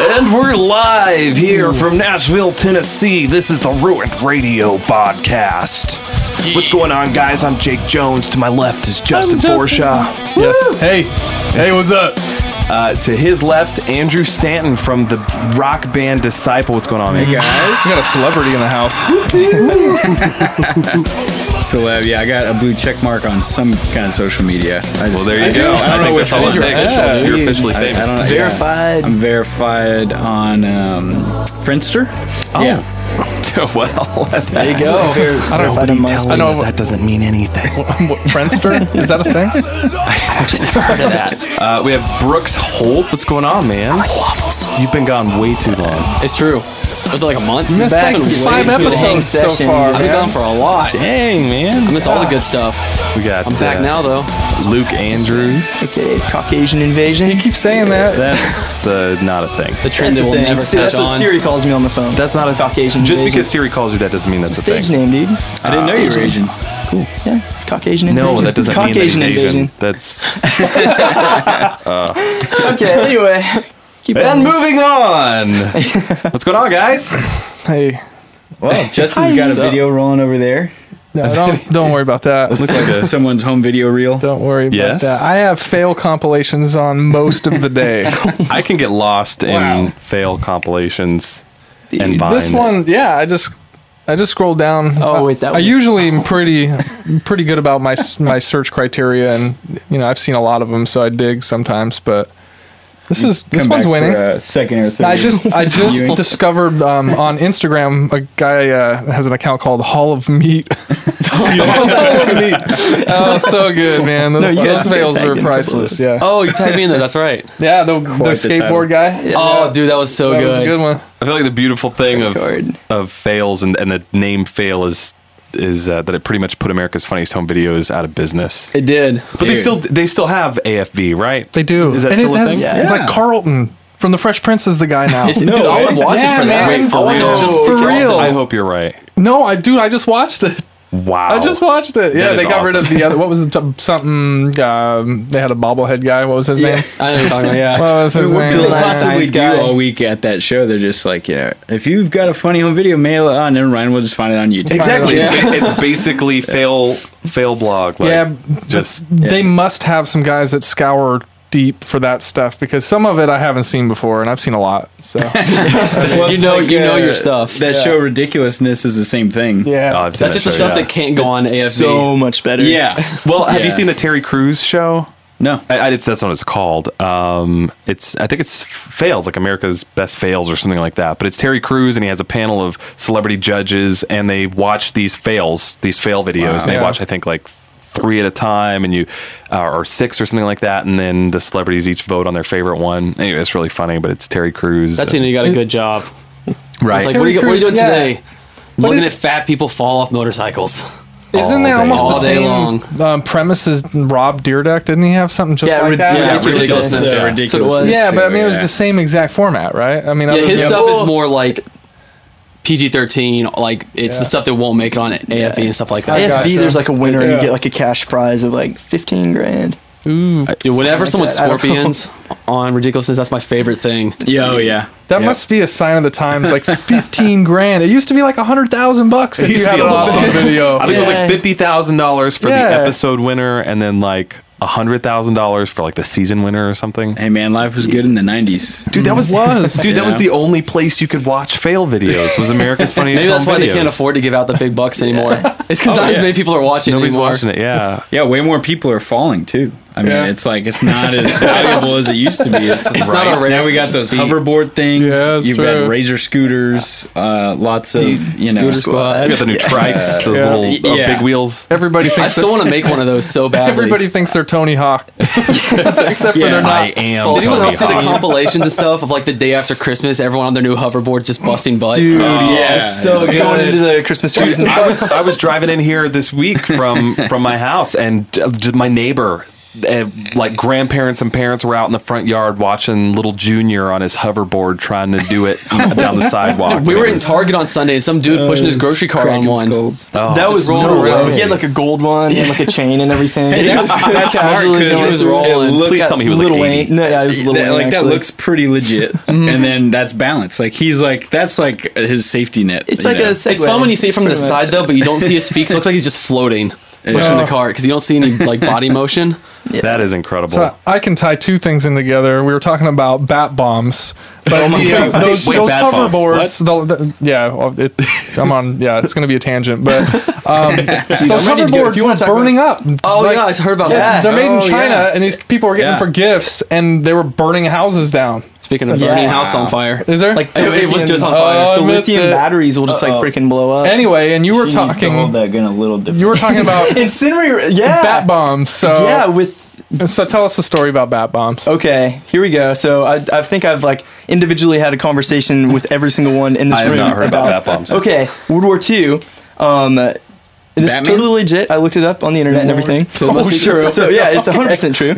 And we're live here from Nashville, Tennessee. This is the Ruined Radio Podcast. Yeah. What's going on, guys? I'm Jake Jones. To my left is Justin Forshaw. Yes. Hey, what's up? To his left, Andrew Stanton from the rock band Disciple. What's going on, man? Hey, guys. We got a celebrity in the house. Celeb, yeah. I got a blue check mark on some kind of social media. There you go. I don't know which all it takes. You're officially famous. Verified. Yeah. I'm verified on Friendster. Oh. Yeah. Well, there you go. I know that doesn't mean anything. What, Friendster? Is that a thing? I actually never heard of that. We have Brooks Holt. What's going on, man? I like waffles. You've been gone way too long. It's true. After like a month, you missed back like 5 episodes so far. I've been gone for a lot. Dang, man. I miss all the good stuff. I'm back now, though. Luke Andrews. Okay, Caucasian invasion. You keep saying that. That's not a thing. The trend that will never catch on. That's what Siri calls me on the phone. That's not a Caucasian invasion. Just because Siri calls you that doesn't mean that's a thing. Stage name, dude. I didn't know you were Asian. Cool. Yeah, Caucasian invasion. No, that doesn't mean that he's Asian. That's... Okay, anyway. And moving on. What's going on, guys? Hey. Well, Justin's got a video rolling over there. No, don't worry about that. Looks like someone's home video reel. Don't worry about that. I have fail compilations on most of the day. I can get lost in fail compilations and vines. This one, yeah, I just scroll down. Oh wait, that. I usually am pretty good about my search criteria, and I've seen a lot of them, so I dig sometimes, but. This one's winning. For, second or third. I just discovered on Instagram a guy has an account called Hall of Meat. Oh, so good, man. Those fails were priceless. Yeah. Oh, you tagged me in there. That's right. Yeah, the skateboard guy. Yeah. Oh, dude, that was so good. That was a good one. I feel like the beautiful thing of fails and the name fail is that it pretty much put America's Funniest Home Videos out of business. It did, but they still have AFV, right? They do. Is that and still a thing? Yeah. Like Carlton from The Fresh Prince is the guy now. I would watch it for that. Wait, for real? Just for real. I hope you're right. No, I just watched it. Wow. I just watched it. Yeah, they got rid of the other. What was the something? They had a bobblehead guy. What was his name? I don't know. What was his name? They possibly do all week at that show. They're just like, if you've got a funny home video, mail it on. Never mind. We'll just find it on YouTube. Exactly. It's basically fail blog. Like, they must have some guys that scour deep for that stuff, because some of it I haven't seen before, and I've seen a lot. So your stuff. That show Ridiculousness is the same thing. Yeah, that's just the stuff that can't go on AFV. So much better. Yeah. Well, have you seen the Terry Crews show? No, that's not what it's called. I think it's fails, like America's Best Fails or something like that. But it's Terry Crews, and he has a panel of celebrity judges, and they watch these fails, these fail videos, and they watch, I think, like 3 at a time, and you or 6 or something like that, and then the celebrities each vote on their favorite one. Anyway, it's really funny, but it's Terry Crews. That team, you got a good job, right? It's like, what are you doing today? Looking at fat people fall off motorcycles. Isn't that almost all the same long. Premise as Rob Dyrdek? Didn't he have something just like that? Yeah, Ridiculousness. Yeah, Ridiculousness. Yeah, but I mean, it was the same exact format, right? I mean, his stuff is more like PG-13, like it's the stuff that won't make it on AFV and stuff like that. AFV, there's like a winner and you get like a cash prize of like $15,000. Ooh. Dude, whenever someone scorpions on Ridiculousness, that's my favorite thing. Yeah, That must be a sign of the times, like $15,000. It used to be like $100,000 if you had an awesome video. I think it was like $50,000 for the episode winner, and then like $100,000 for like the season winner or something. Hey man, life was good in the 90s. Dude, that was the only place you could watch fail videos was America's Funniest Home Videos. Maybe that's why they can't afford to give out the big bucks anymore. It's because not as many people are watching. Nobody's watching it. Yeah. Yeah, way more people are falling too. I mean, it's like it's not as valuable as it used to be. It's not a now we got those hoverboard things. Yeah, you've got razor scooters, lots of scooter squad. You got the new trikes, those little big wheels. Everybody thinks I still want to make one of those so badly. Everybody thinks they're Tony Hawk, except for they're not. I am. Did anyone else see the compilations and stuff of like the day after Christmas? Everyone on their new hoverboards just busting butt. Dude, so good. Going into the Christmas trees. I was driving in here this week from my house, and just my neighbor. like grandparents and parents were out in the front yard watching little Junior on his hoverboard trying to do it down the sidewalk. Dude, we were in Target on Sunday and some dude pushing his grocery cart on one. Oh, that was rolling around. He had like a gold one and like a chain and everything. Hey, that's smart because he was rolling. Please tell me he was like 80. No, yeah, it was Lil Wayne. Like that looks pretty legit. And then that's balance. Like he's like that's like his safety net. It's like a. It's fun when you see it from the side though, but you don't see his feet. It looks like he's just floating. Pushing the cart because you don't see any like body motion. Yeah. That is incredible. So I can tie two things in together. We were talking about bat bombs, but those hoverboards. It's going to be a tangent, but those hoverboards were burning up. Oh like, yeah, I heard about that. They're made in China, and these people are getting for gifts, and they were burning houses down. Speaking of burning house on fire, is there? Like it was just on fire. The lithium batteries will just like freaking blow up. Anyway, and you were talking. Hold that gun a little different. You were talking about incinerator. Yeah, bat bombs. So yeah, with. So tell us the story about bat bombs. Okay, here we go. So I think I've like individually had a conversation with every single one in this room. I have not heard about bat bombs. Okay, World War II. This Batman? Is totally legit. I looked it up on the internet and everything. Oh, sure. So yeah, it's 100% true.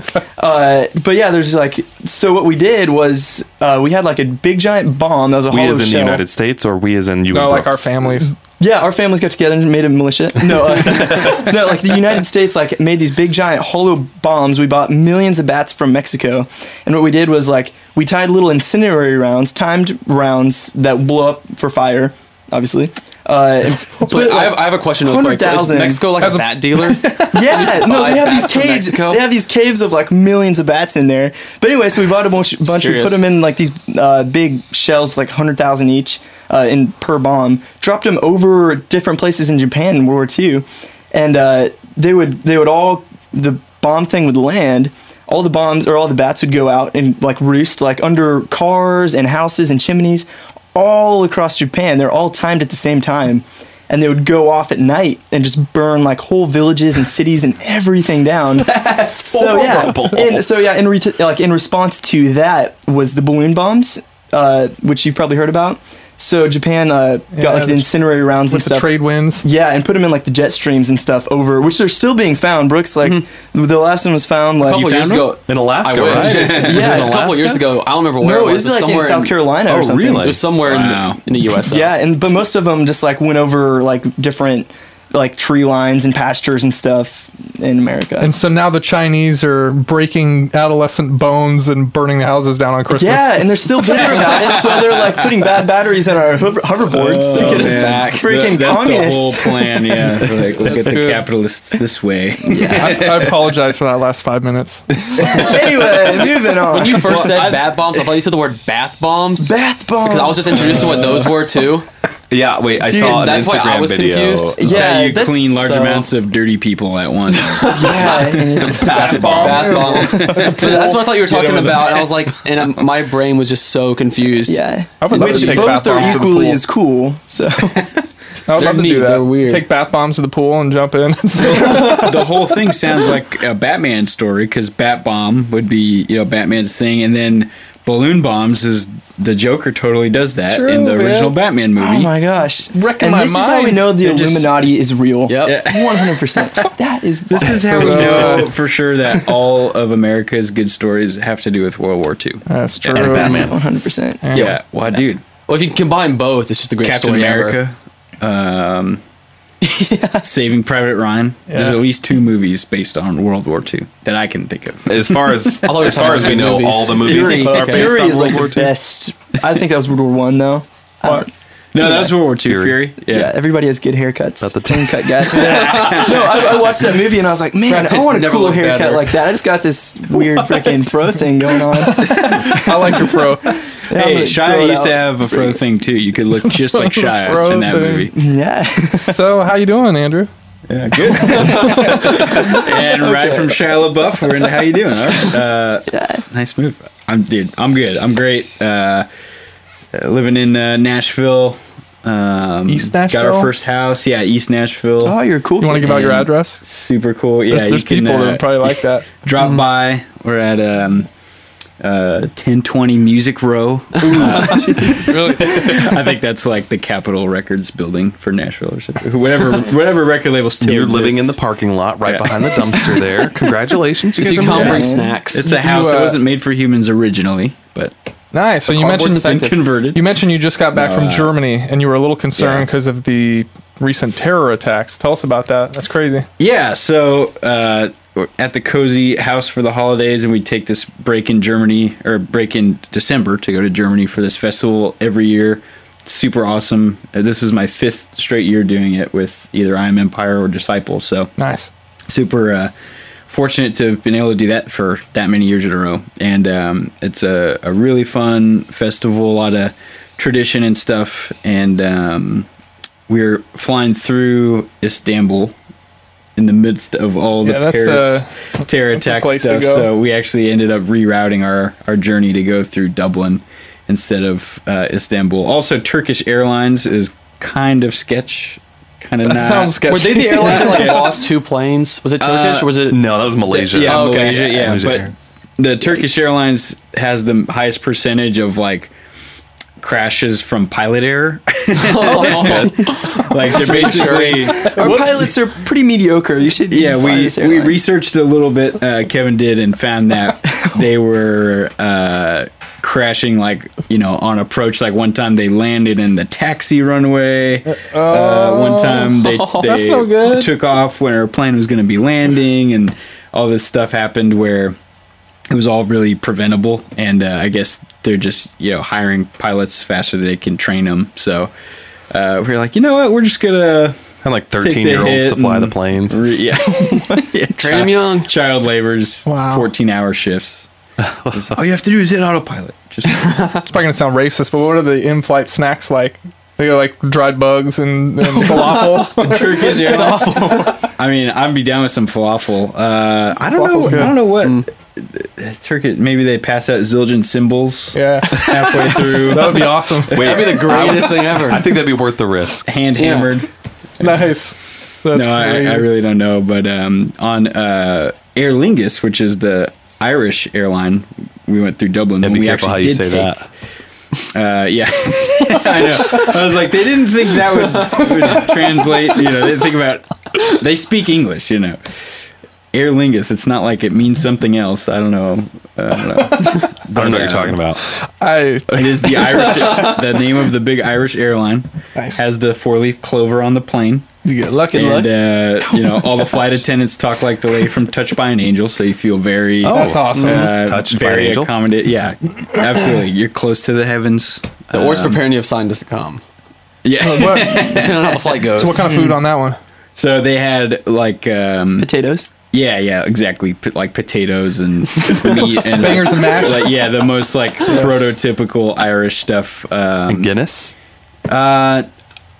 But yeah, there's like so what we did was we had like a big giant bomb that was a hollow shell. We as in the United States, or we as in you? No, like our families. Yeah, our families got together and made a militia. No, no, like the United States like made these big giant hollow bombs. We bought millions of bats from Mexico, and what we did was like we tied little incendiary rounds, timed rounds that blow up for fire, obviously. So wait, I have a question real quick. So is Mexico like a bat dealer? Yeah, no, they have these caves. They have these caves of like millions of bats in there. But anyway, so we bought a bunch. We put them in like these big shells, like 100,000 each, in per bomb. Dropped them over different places in Japan in World War II, and they would all the bomb thing would land. All the bombs or all the bats would go out and like roost like under cars and houses and chimneys. All across Japan, they're all timed at the same time, and they would go off at night and just burn like whole villages and cities and everything down. That's so horrible. Yeah, and, so yeah, in response to that was the balloon bombs, which you've probably heard about. So Japan got like the incendiary rounds and stuff. The trade winds. Yeah, and put them in like the jet streams and stuff over, which they're still being found. Brooks, like the last one was found like a couple years ago in Alaska, right? Yeah, it's a couple years ago. I don't remember where. No, it was like in South Carolina or something. Really? It was somewhere in the U.S. Though. Yeah, but most of them just like went over like different like tree lines and pastures and stuff in America. And so now the Chinese are breaking adolescent bones and burning the houses down on Christmas. Yeah, and they're still bitter about it, so they're like putting bad batteries in our hoverboards to get us back. Freaking that's communists. That's the whole plan, yeah. Like, look at the capitalists this way. Yeah. I apologize for that last 5 minutes. Anyways, moving on. When you first said bat bombs, I thought you said the word bath bombs. Bath bombs! Because I was just introduced to what those were, too. Yeah, wait, I saw an Instagram video. Confused. It's how you clean large amounts of dirty people at once. Bath bombs. That's what I thought you were talking about, and I was like, and my brain was just so confused. Yeah. I would love to take bath bombs to the pool. Both are equally as cool, so... I would love to do that. Weird. Take bath bombs to the pool and jump in. The whole thing sounds like a Batman story, because bat bomb would be, you know, Batman's thing, and then... Balloon bombs is the Joker totally does that in the original Batman movie. Oh my gosh! And this is how we know the Illuminati is real. Yep, 100%. That is. This is how we know for sure that all of America's good stories have to do with World War II. That's true. And Batman, 100%. Yeah. Well, dude. Well, if you combine both, it's just the greatest story ever. Captain America. Saving Private Ryan. Yeah. There's at least two movies based on World War II that I can think of. As far as we know, all the movies are based on World War II. Best. I think that was World War One, though. That was World War II. Fury. Yeah, everybody has good haircuts. Not the clean cut guys. No, I watched that movie and I was like, man, I want a cool haircut like that. I just got this weird freaking fro thing going on. I like your fro. Hey, Shia used to have a fro thing too. You could look just like Shia in that movie. Yeah. So how you doing, Andrew? Yeah, good. And right from Shia LaBeouf, we're into how you doing. All right. Nice move. I'm good. I'm great. Living in Nashville. East Nashville. Got our first house. Yeah, East Nashville. Oh, you're cool. You want to give out your address? Super cool. Yeah, there's people that probably like that. Drop by. We're at 1020 Music Row. Really? I think that's like the Capitol Records building for Nashville or something. Whatever record label still exists. You're living in the parking lot right behind the dumpster there. Congratulations. You can bring snacks. It's a house that wasn't made for humans originally, but... Nice. So you mentioned you just got back from Germany, and you were a little concerned because of the recent terror attacks. Tell us about that. That's crazy. Yeah. So at the cozy house for the holidays, and we take this break in December to go to Germany for this festival every year. It's super awesome. This is my 5th straight year doing it with either I Am Empire or Disciple. So nice. Super. Fortunate to have been able to do that for that many years in a row. And it's a really fun festival, a lot of tradition and stuff. And we're flying through Istanbul in the midst of all the Paris terror attack stuff. So we actually ended up rerouting our journey to go through Dublin instead of Istanbul. Also, Turkish Airlines is kind of sketch. Kind of that sounds sketchy. Were they the airline that lost 2 planes? Was it Turkish or was it? No, that was Malaysia. Malaysia. Yeah, Malaysia. But the Turkish Airlines has the highest percentage of like crashes from pilot error. That's good. Like they're basically our pilots are pretty mediocre. You should we researched a little bit. Kevin did and found that they were. Crashing on approach. Like one time they landed in the taxi runway. One time they took off when our plane was going to be landing, and all this stuff happened where it was all really preventable. And I guess they're just hiring pilots faster than they can train them. So we're like, you know what, we're just gonna. And like 13-year-olds to fly the planes. Train them young. Child labor's 14-hour shifts. All you have to do is hit autopilot. It's probably going to sound racist, but what are the in-flight snacks like? They got like dried bugs and falafel. It's awful. I mean, I'd be down with some falafel. I don't know what. Turkish, maybe they pass out Zildjian symbols halfway through. That would be awesome. That'd be the greatest thing ever. I think that'd be worth the risk. Hand hammered. Nice. That's I really don't know. But on Aer Lingus, which is the Irish airline, we went through Dublin, and we actually did take that. I know. I was like, they didn't think that would translate. They didn't think about. They speak English. Aer Lingus. It's not like it means something else. I don't know. I don't know what you're talking about. It is the Irish. The name of the big Irish airline. Nice. Has the 4-leaf clover on the plane. You get lucky, and all the flight attendants talk like the lady from Touched by an Angel, so you feel very. Oh, that's awesome! Touched by an Angel. Yeah, absolutely. You're close to the heavens. So, always preparing you have sign just to come. Yeah, depending on how the flight goes. So, what kind of food on that one? So they had like potatoes. Yeah, exactly. Like potatoes and meat and fingers and mash. The most prototypical Irish stuff. And Guinness.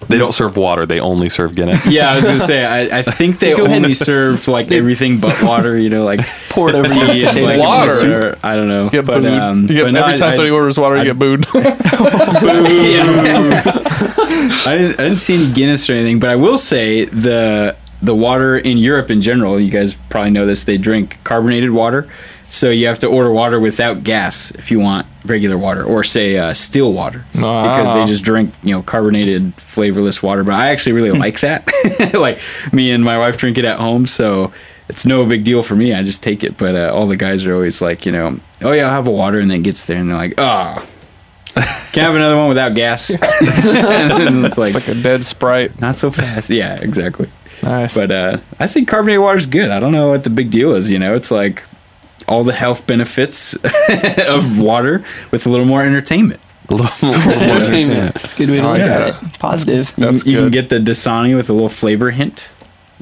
They don't serve water. They only serve Guinness. Yeah, I was going to say, I think they only served, everything but water, poured over you. Water? I don't know. You get booed. Every time somebody orders water, you get booed. Boo! I didn't see any Guinness or anything, but I will say the water in Europe in general, you guys probably know this, they drink carbonated water, so you have to order water without gas if you want regular water, or say still water, because they just drink carbonated flavorless water. But I actually really like that. Me and my wife drink it at home, so it's no big deal for me. I just take it. But all the guys are always like, I'll have a water, and then it gets there and they're like, can I have another one without gas? And it's like a dead Sprite. Not so fast. Yeah, exactly. Nice. But I think carbonated water is good. I don't know what the big deal is. It's like all the health benefits of water with a little more entertainment. A little more entertainment. That's a good way to look at it. Positive. You can get the Dasani with a little flavor hint.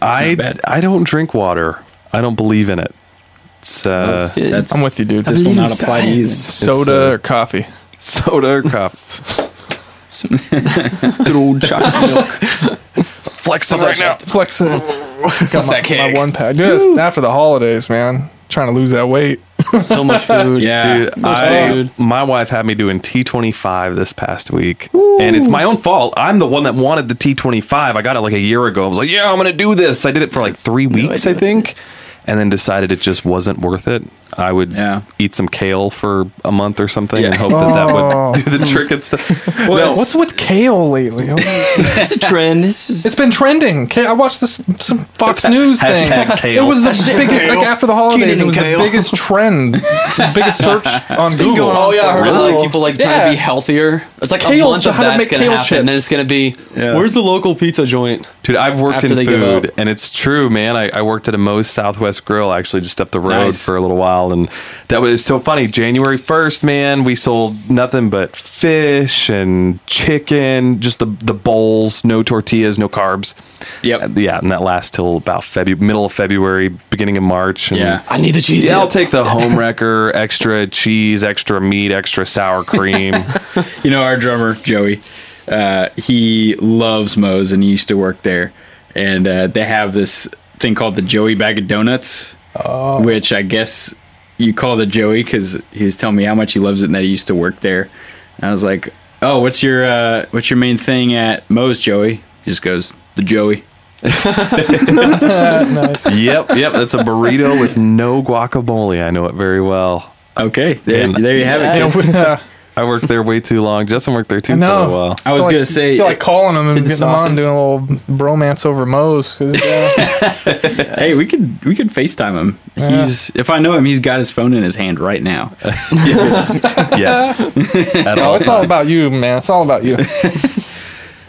I don't drink water. I don't believe in it. I'm with you, dude. This will not apply to you. Soda or coffee. Good old chocolate milk. Flexing right now. Got my 1-pack. Dude, after the holidays, man. Trying to lose that weight. So much food. Dude. My wife had me doing T25 this past week. Ooh. And it's my own fault. I'm the one that wanted the T25. I got it a year ago. I was like, I'm going to do this. I did it for 3 weeks, I think. And then decided it just wasn't worth it. I would eat some kale for a month or something and hope that would do the trick and stuff. Well, what's with kale lately? It's a trend. It's been trending. I watched some Fox News thing. Kale. It was the biggest, like after the holidays, it was the biggest trend, the biggest search on Google. Oh, yeah. I heard like, people like trying to be healthier. It's like kale, a bunch of that's going to happen. Chips. And then it's going to be, where's the local pizza joint? Dude, I've worked in food, and it's true, man. I worked at a Moe's Southwest Grill, actually, just up the road for a little while. And that was so funny. January 1st, man, we sold nothing but fish and chicken, just the bowls, no tortillas, no carbs. Yep. Yeah, and that lasts till about middle of February, beginning of March. And yeah. I need the cheese dip. I'll take the home wrecker, extra cheese, extra meat, extra sour cream. You know, our drummer, Joey, he loves Moe's and he used to work there. And they have this thing called the Joey Bag of Donuts, which I guess... You call the Joey because he was telling me how much he loves it and that he used to work there. And I was like, "Oh, what's your main thing at Moe's, Joey?" He just goes, "The Joey." Nice. Yep. That's a burrito with no guacamole. I know it very well. Okay, there you have it. I worked there way too long. Justin worked there too for a while. I was gonna say, like calling him and getting him on, doing a little bromance over Moe's. Hey, we could FaceTime him. Yeah. If I know him, he's got his phone in his hand right now. Yes. It's all about you, man. It's all about you.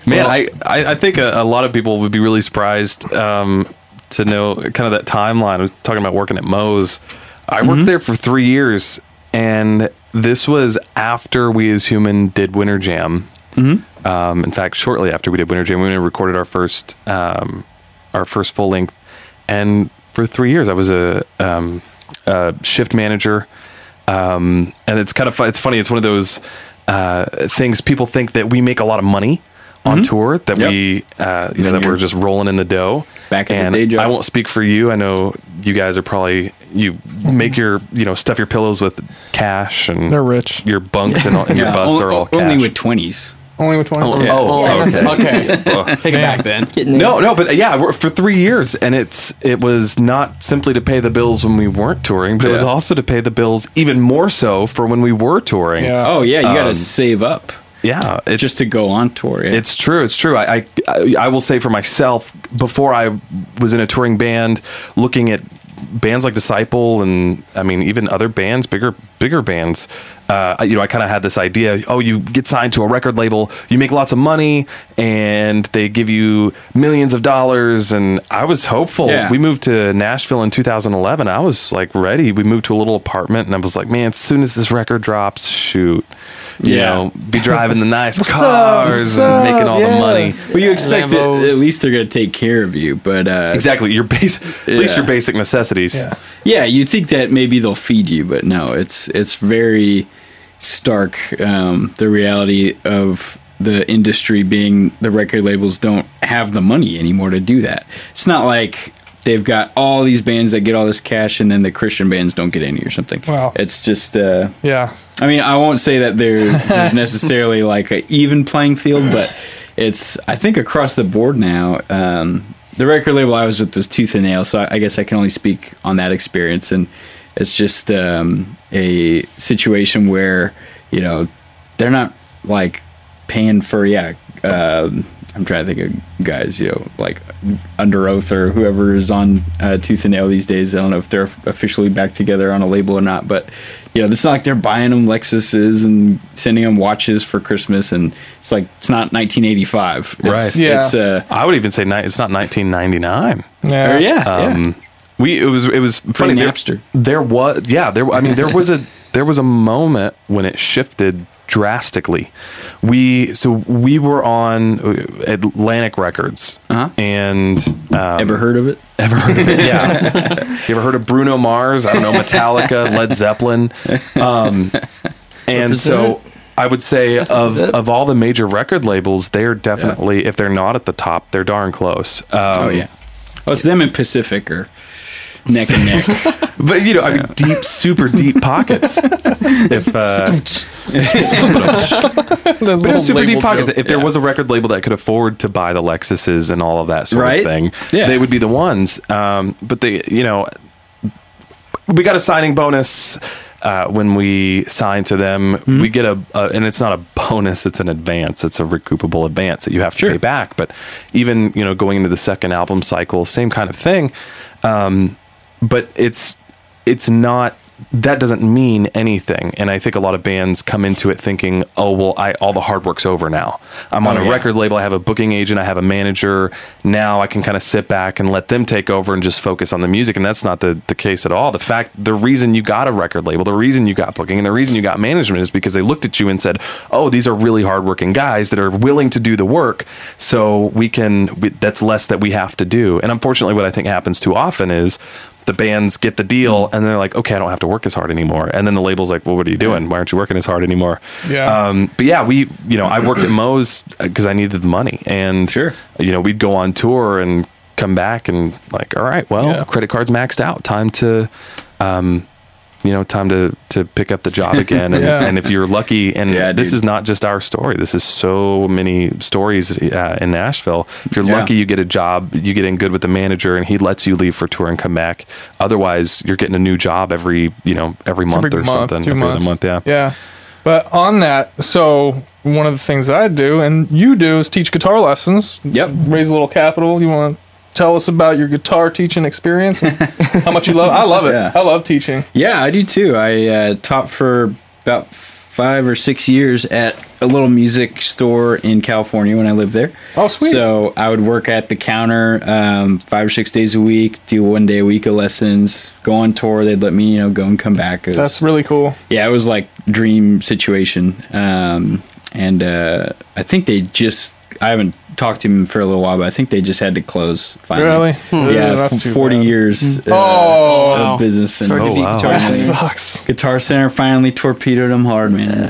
Man, I think a lot of people would be really surprised to know kind of that timeline. I was talking about working at Moe's. I worked there for 3 years, and this was after We As Human did Winter Jam. Mm-hmm. In fact, shortly after we did Winter Jam, we recorded our first full length. And for 3 years, I was a shift manager. And it's kind of it's funny. It's one of those things people think that we make a lot of money on tour, that we that we're just rolling in the dough. Back in the day job. I won't speak for you. I know you guys are probably, you make your, stuff your pillows with cash, and they're rich. Your bunks and your bus are all cash. Only with 20s. Okay. Take it back then. But for 3 years, and it was not simply to pay the bills when we weren't touring, but it was also to pay the bills even more so for when we were touring. Yeah. Oh yeah, you got to save up. Yeah, it's just to go on tour. Yeah. It's true. I will say for myself, before I was in a touring band, looking at bands like Disciple and I mean even other bands, bigger bands, I kind of had this idea, you get signed to a record label, you make lots of money, and they give you millions of dollars, and I was hopeful. We moved to Nashville in 2011. I was like ready. We moved to a little apartment, and I was like, man, as soon as this record drops, shoot. You know, be driving the nice cars and making all the money. Well, you expect at least they're going to take care of you, but... exactly, at least your basic necessities. Yeah, you think that maybe they'll feed you, but no, it's very stark, the reality of the industry being the record labels don't have the money anymore to do that. It's not like... They've got all these bands that get all this cash, and then the Christian bands don't get any or something. Wow. It's just... I mean, I won't say that there's necessarily like an even playing field, but it's, I think, across the board now. The record label I was with was Tooth and Nail, so I guess I can only speak on that experience. And it's just a situation where, they're not like paying for, I'm trying to think of guys, like Under Oath or whoever is on Tooth and Nail these days. I don't know if they're officially back together on a label or not, but, it's not like they're buying them Lexuses and sending them watches for Christmas, and it's like, it's not 1985. Right. I would even say it's not 1999. Yeah. It was funny. Napster. There was a moment when it shifted drastically. We were on Atlantic Records, and ever heard of it? Yeah. You ever heard of Bruno Mars? I don't know, Metallica, Led Zeppelin, and so I would say of all the major record labels, they're definitely if they're not at the top, they're darn close. It's them and Pacific or neck and neck. But I mean, super deep pockets. If there was a record label that could afford to buy the Lexuses and all of that sort of thing, they would be the ones. But they, we got a signing bonus when we sign to them. Mm-hmm. We get and it's not a bonus, it's an advance. It's a recoupable advance that you have to pay back. But even, you know, going into the second album cycle, same kind of thing. But it's not, that doesn't mean anything. And I think a lot of bands come into it thinking, oh, well, all the hard work's over now. I'm on a record label. I have a booking agent. I have a manager. Now I can kind of sit back and let them take over and just focus on the music. And that's not the case at all. The reason you got a record label, the reason you got booking, and the reason you got management is because they looked at you and said, oh, these are really hardworking guys that are willing to do the work. So that's less that we have to do. And unfortunately, what I think happens too often is, the bands get the deal and they're like, okay, I don't have to work as hard anymore. And then the label's like, well, what are you doing? Why aren't you working as hard anymore? Yeah. But yeah, I worked at Moe's because I needed the money, and we'd go on tour and come back and like, all right, well, credit card's maxed out. Time to, time to pick up the job again. And, and if you're lucky, and this is not just our story, this is so many stories in Nashville. If you're lucky, you get a job, you get in good with the manager, and he lets you leave for tour and come back. Otherwise, you're getting a new job every month. Yeah. But on that, so one of the things I do and you do is teach guitar lessons. Yep. Raise a little capital. You want to tell us about your guitar teaching experience and how much you love it. I love it. Yeah. I love teaching. Yeah, I do too. I taught for about 5 or 6 years at a little music store in California when I lived there. Oh, sweet. So I would work at the counter 5 or 6 days a week, do 1 day a week of lessons, go on tour. They'd let me, go and come back. That's really cool. Yeah, it was like dream situation. And I think they just... I haven't talked to him for a little while, but I think they just had to close finally. Really? Yeah, that's 40 years of business. And Guitar Center. That sucks. Guitar Center finally torpedoed him hard, man.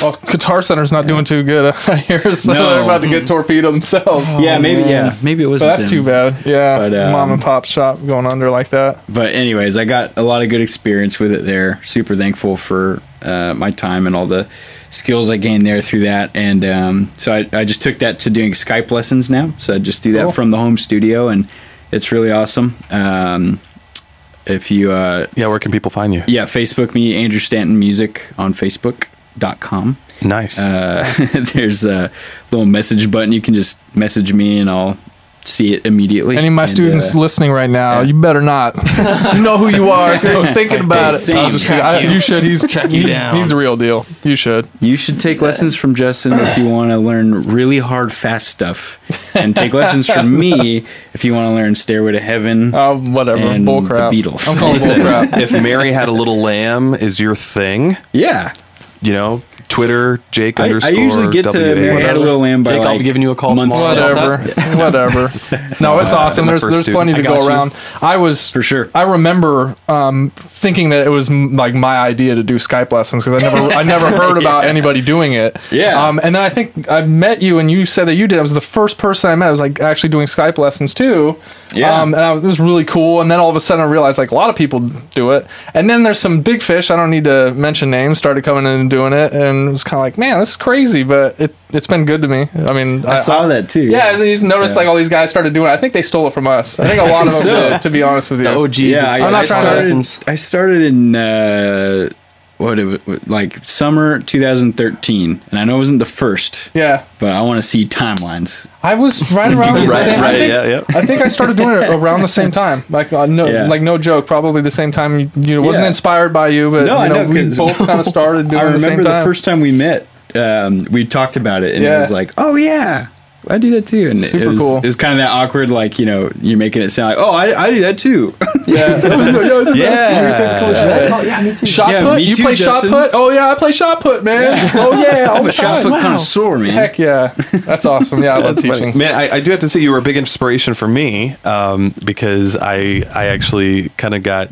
Well, Guitar Center's not doing too good, I hear, so they're about to get torpedoed themselves. Maybe it wasn't. But that's too bad. Yeah, but, mom and pop shop going under like that. But anyways, I got a lot of good experience with it there. Super thankful for my time and all the skills I gained there through that. And so I just took that to doing Skype lessons now. So I just do that from the home studio, and it's really awesome. If you where can people find you? Yeah, Facebook me, Andrew Stanton Music on Facebook.com. Nice. There's a little message button. You can just message me and I'll see it immediately. Any of my students listening right now, you better not. You know who you are. Thinking about it. You should. He's track you down. He's the real deal. You should. You should take lessons from Justin if you want to learn really hard, fast stuff, and take lessons from me if you want to learn Stairway to Heaven. Oh, whatever. Bullcrap. The Beatles. I'm calling bullcrap. If Mary Had a Little Lamb is your thing, Twitter, Jake _ I usually get to Mary Had a Little Lamb by Jake, I'll be giving you a call tomorrow. Whatever. No, it's awesome. There's plenty to go around. I was... For sure. I remember thinking that it was like my idea to do Skype lessons because I never heard about anybody doing it. Yeah. And then I think I met you and you said that you did. I was the first person I met. I was like actually doing Skype lessons too. Yeah. It was really cool. And then all of a sudden I realized like a lot of people do it. And then there's some big fish, I don't need to mention names, started coming in and doing it. And it was kind of like, man, this is crazy, but it's been good to me. I mean, I saw that too. Yeah, I just noticed like all these guys started doing it. I think they stole it from us. I think a lot of them did, to be honest with you. Oh, Jesus. Yeah, I started in summer 2013, and I know it wasn't the first. Yeah. But I want to see timelines. I was right around the same. Right, I think I started doing it around the same time. Like no joke, probably the same time. You wasn't inspired by you, but we both kind of started doing it at the same time. I remember the first time we met, we talked about it, and it was like, oh yeah, I do that too. And it was cool. It was kind of that awkward, like, you're making it sound like, oh, I do that too. Yeah. Yeah, me too. Shot put? You play Justin. Shot put? Oh, yeah, I play shot put, man. Yeah. Oh, yeah. I'm a shot put connoisseur, man. Heck yeah. That's awesome. Yeah, I love teaching. Man, I do have to say you were a big inspiration for me because I actually kind of got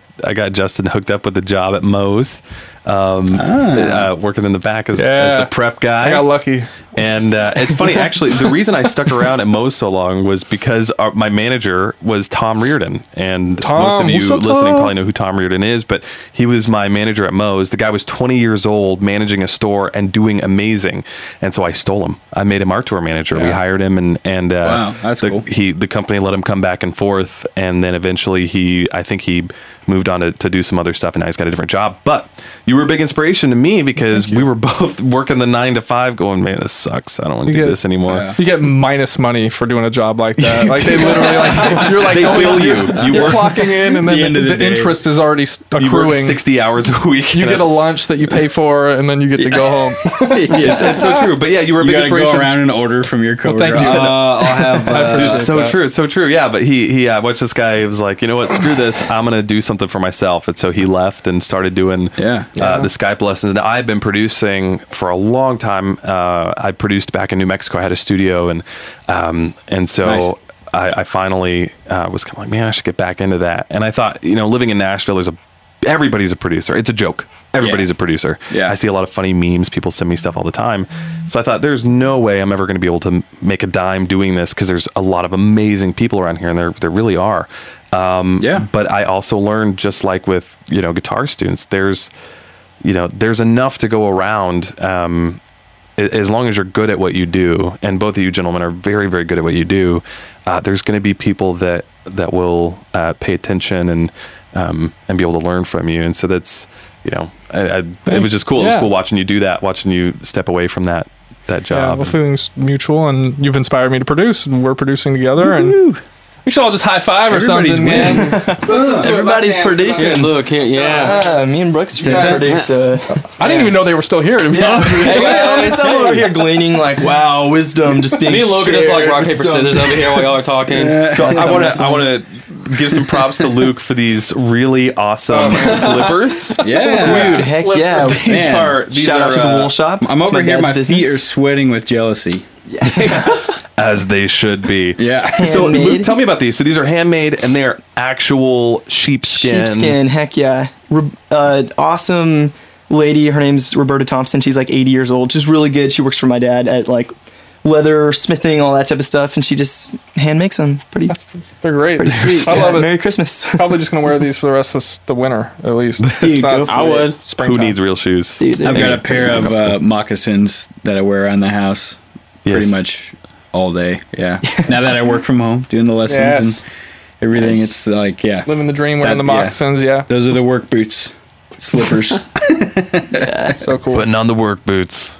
Justin hooked up with a job at Moe's. Working in the back as the prep guy. I got lucky. And it's funny, actually, the reason I stuck around at Moe's so long was because my manager was Tom Reardon. And most of you listening probably know who Tom Reardon is, but he was my manager at Moe's. The guy was 20 years old, managing a store and doing amazing. And so I stole him. I made him our tour manager. Yeah. We hired him, and wow, that's cool. The company let him come back and forth. And then eventually I think he moved on to do some other stuff, and now he's got a different job. But you were a big inspiration to me because we were both working the 9 to 5 going, man, this sucks. I don't want to do this anymore. Yeah. You get minus money for doing a job like that. Like they literally, like, you're like, they bill you. You're clocking in, and then the interest is already accruing. You work 60 hours a week. You get a lunch that you pay for, and then you get to go home. It's so true. But yeah, you were a big inspiration. You gotta go around and order from your coworker. Well, thank you. I'll have... It's so true. Yeah, but he watched this guy. He was like, you know what? Screw this. I'm going to do something for myself. And so he left and started doing the Skype lessons. Now, I've been producing for a long time. I produced back in New Mexico. I had a studio. And so... Nice. I finally was kind of like, man, I should get back into that. And I thought, you know, living in Nashville, everybody's a producer. It's a joke. Everybody's a producer. Yeah. I see a lot of funny memes. People send me stuff all the time. So I thought, there's no way I'm ever going to be able to make a dime doing this because there's a lot of amazing people around here, and there really are. But I also learned, just like with, you know, guitar students, there's enough to go around, as long as you're good at what you do, and both of you gentlemen are very, very good at what you do, there's going to be people that will pay attention and be able to learn from you. And so that's, you know, it was just cool. Yeah. It was cool watching you do that, watching you step away from that job. Yeah, well, feeling's mutual, and you've inspired me to produce, and we're producing together. Woo-hoo. And we should all just high five or something, man. Everybody's producing. Yeah. Look, here, yeah. Me and Brooks produce. I didn't even know they were still here. To be honest with you. Hey, we're still over here gleaning, like, wow, wisdom just being. Me and Logan just like rock paper scissors over here while y'all are talking. Yeah. So I want to give some props to Luke for these really awesome slippers. Yeah, dude, heck yeah. Shout out to the wool shop. I'm over here. My feet are sweating with jealousy. Yeah. As they should be. Yeah. Handmade. So Luke, tell me about these. So these are handmade, and they are actual sheepskin. Sheepskin, heck yeah. Awesome lady. Her name's Roberta Thompson. She's like 80 years old. She's really good. She works for my dad at like leather smithing, all that type of stuff, and she just hand makes them. They're great. Pretty sweet. I love it. Merry Christmas. Probably just gonna wear these for the rest of the winter, at least. Dude, I would. Springtime. Who needs real shoes? Dude, I've got a pair of moccasins that I wear around the house. Yes. Pretty much all day. Yeah. Now that I work from home, doing the lessons and everything, it's like, living the dream, wearing the moccasins. Yeah. Those are the work boots, slippers. So cool. Putting on the work boots.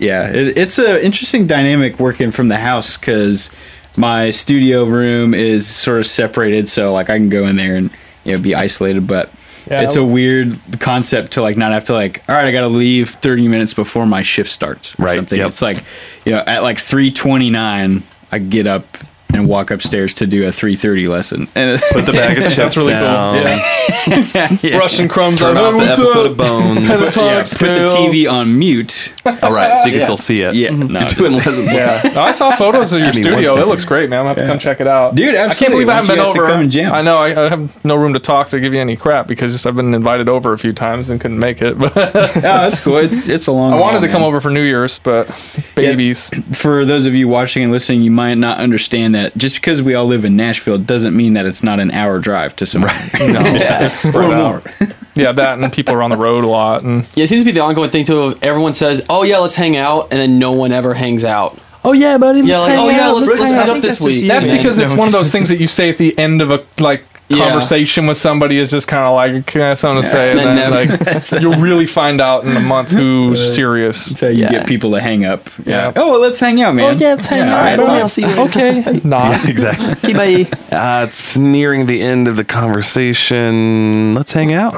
Yeah. It's an interesting dynamic working from the house because my studio room is sort of separated. So, like, I can go in there and, you know, be isolated, but. Yeah, it's a weird concept to like not have to like, all right, I got to leave 30 minutes before my shift starts or something. Yep. It's like, you know, at like 3:29, I get up and walk upstairs to do a 3:30 lesson. And put the bag of chips really down. Cool. Yeah. Brush and crumbs. Turn off the episode of Bones. Put the TV on mute. All right, so you can still see it. Yeah, mm-hmm. I saw photos of your studio. It looks great, man. I'm going to have to come check it out. Dude, absolutely. I can't believe I haven't been over. I know. I have no room to talk to give you any crap because I've been invited over a few times and couldn't make it. But that's cool. It's a long I wanted to come over for New Year's, but babies. Yeah. For those of you watching and listening, you might not understand that just because we all live in Nashville doesn't mean that it's not an hour drive to somewhere. Right. No. It's an hour. Yeah, that and people are on the road a lot. And it seems to be the ongoing thing, too. Everyone says, oh, yeah, let's hang out, and then no one ever hangs out. Oh, yeah, buddy, let's meet up this week. That's because it's one of those things that you say at the end of a, like, conversation with somebody is just kind of like, can I have something to say? And then like, you'll really find out in a month who's serious. That's how you get people to hang up. Yeah. Oh, well, let's hang out, man. Oh, yeah, let's hang out. Right, I'll see you. Okay. Yeah, exactly. Okay, bye. It's nearing the end of the conversation. Let's hang out.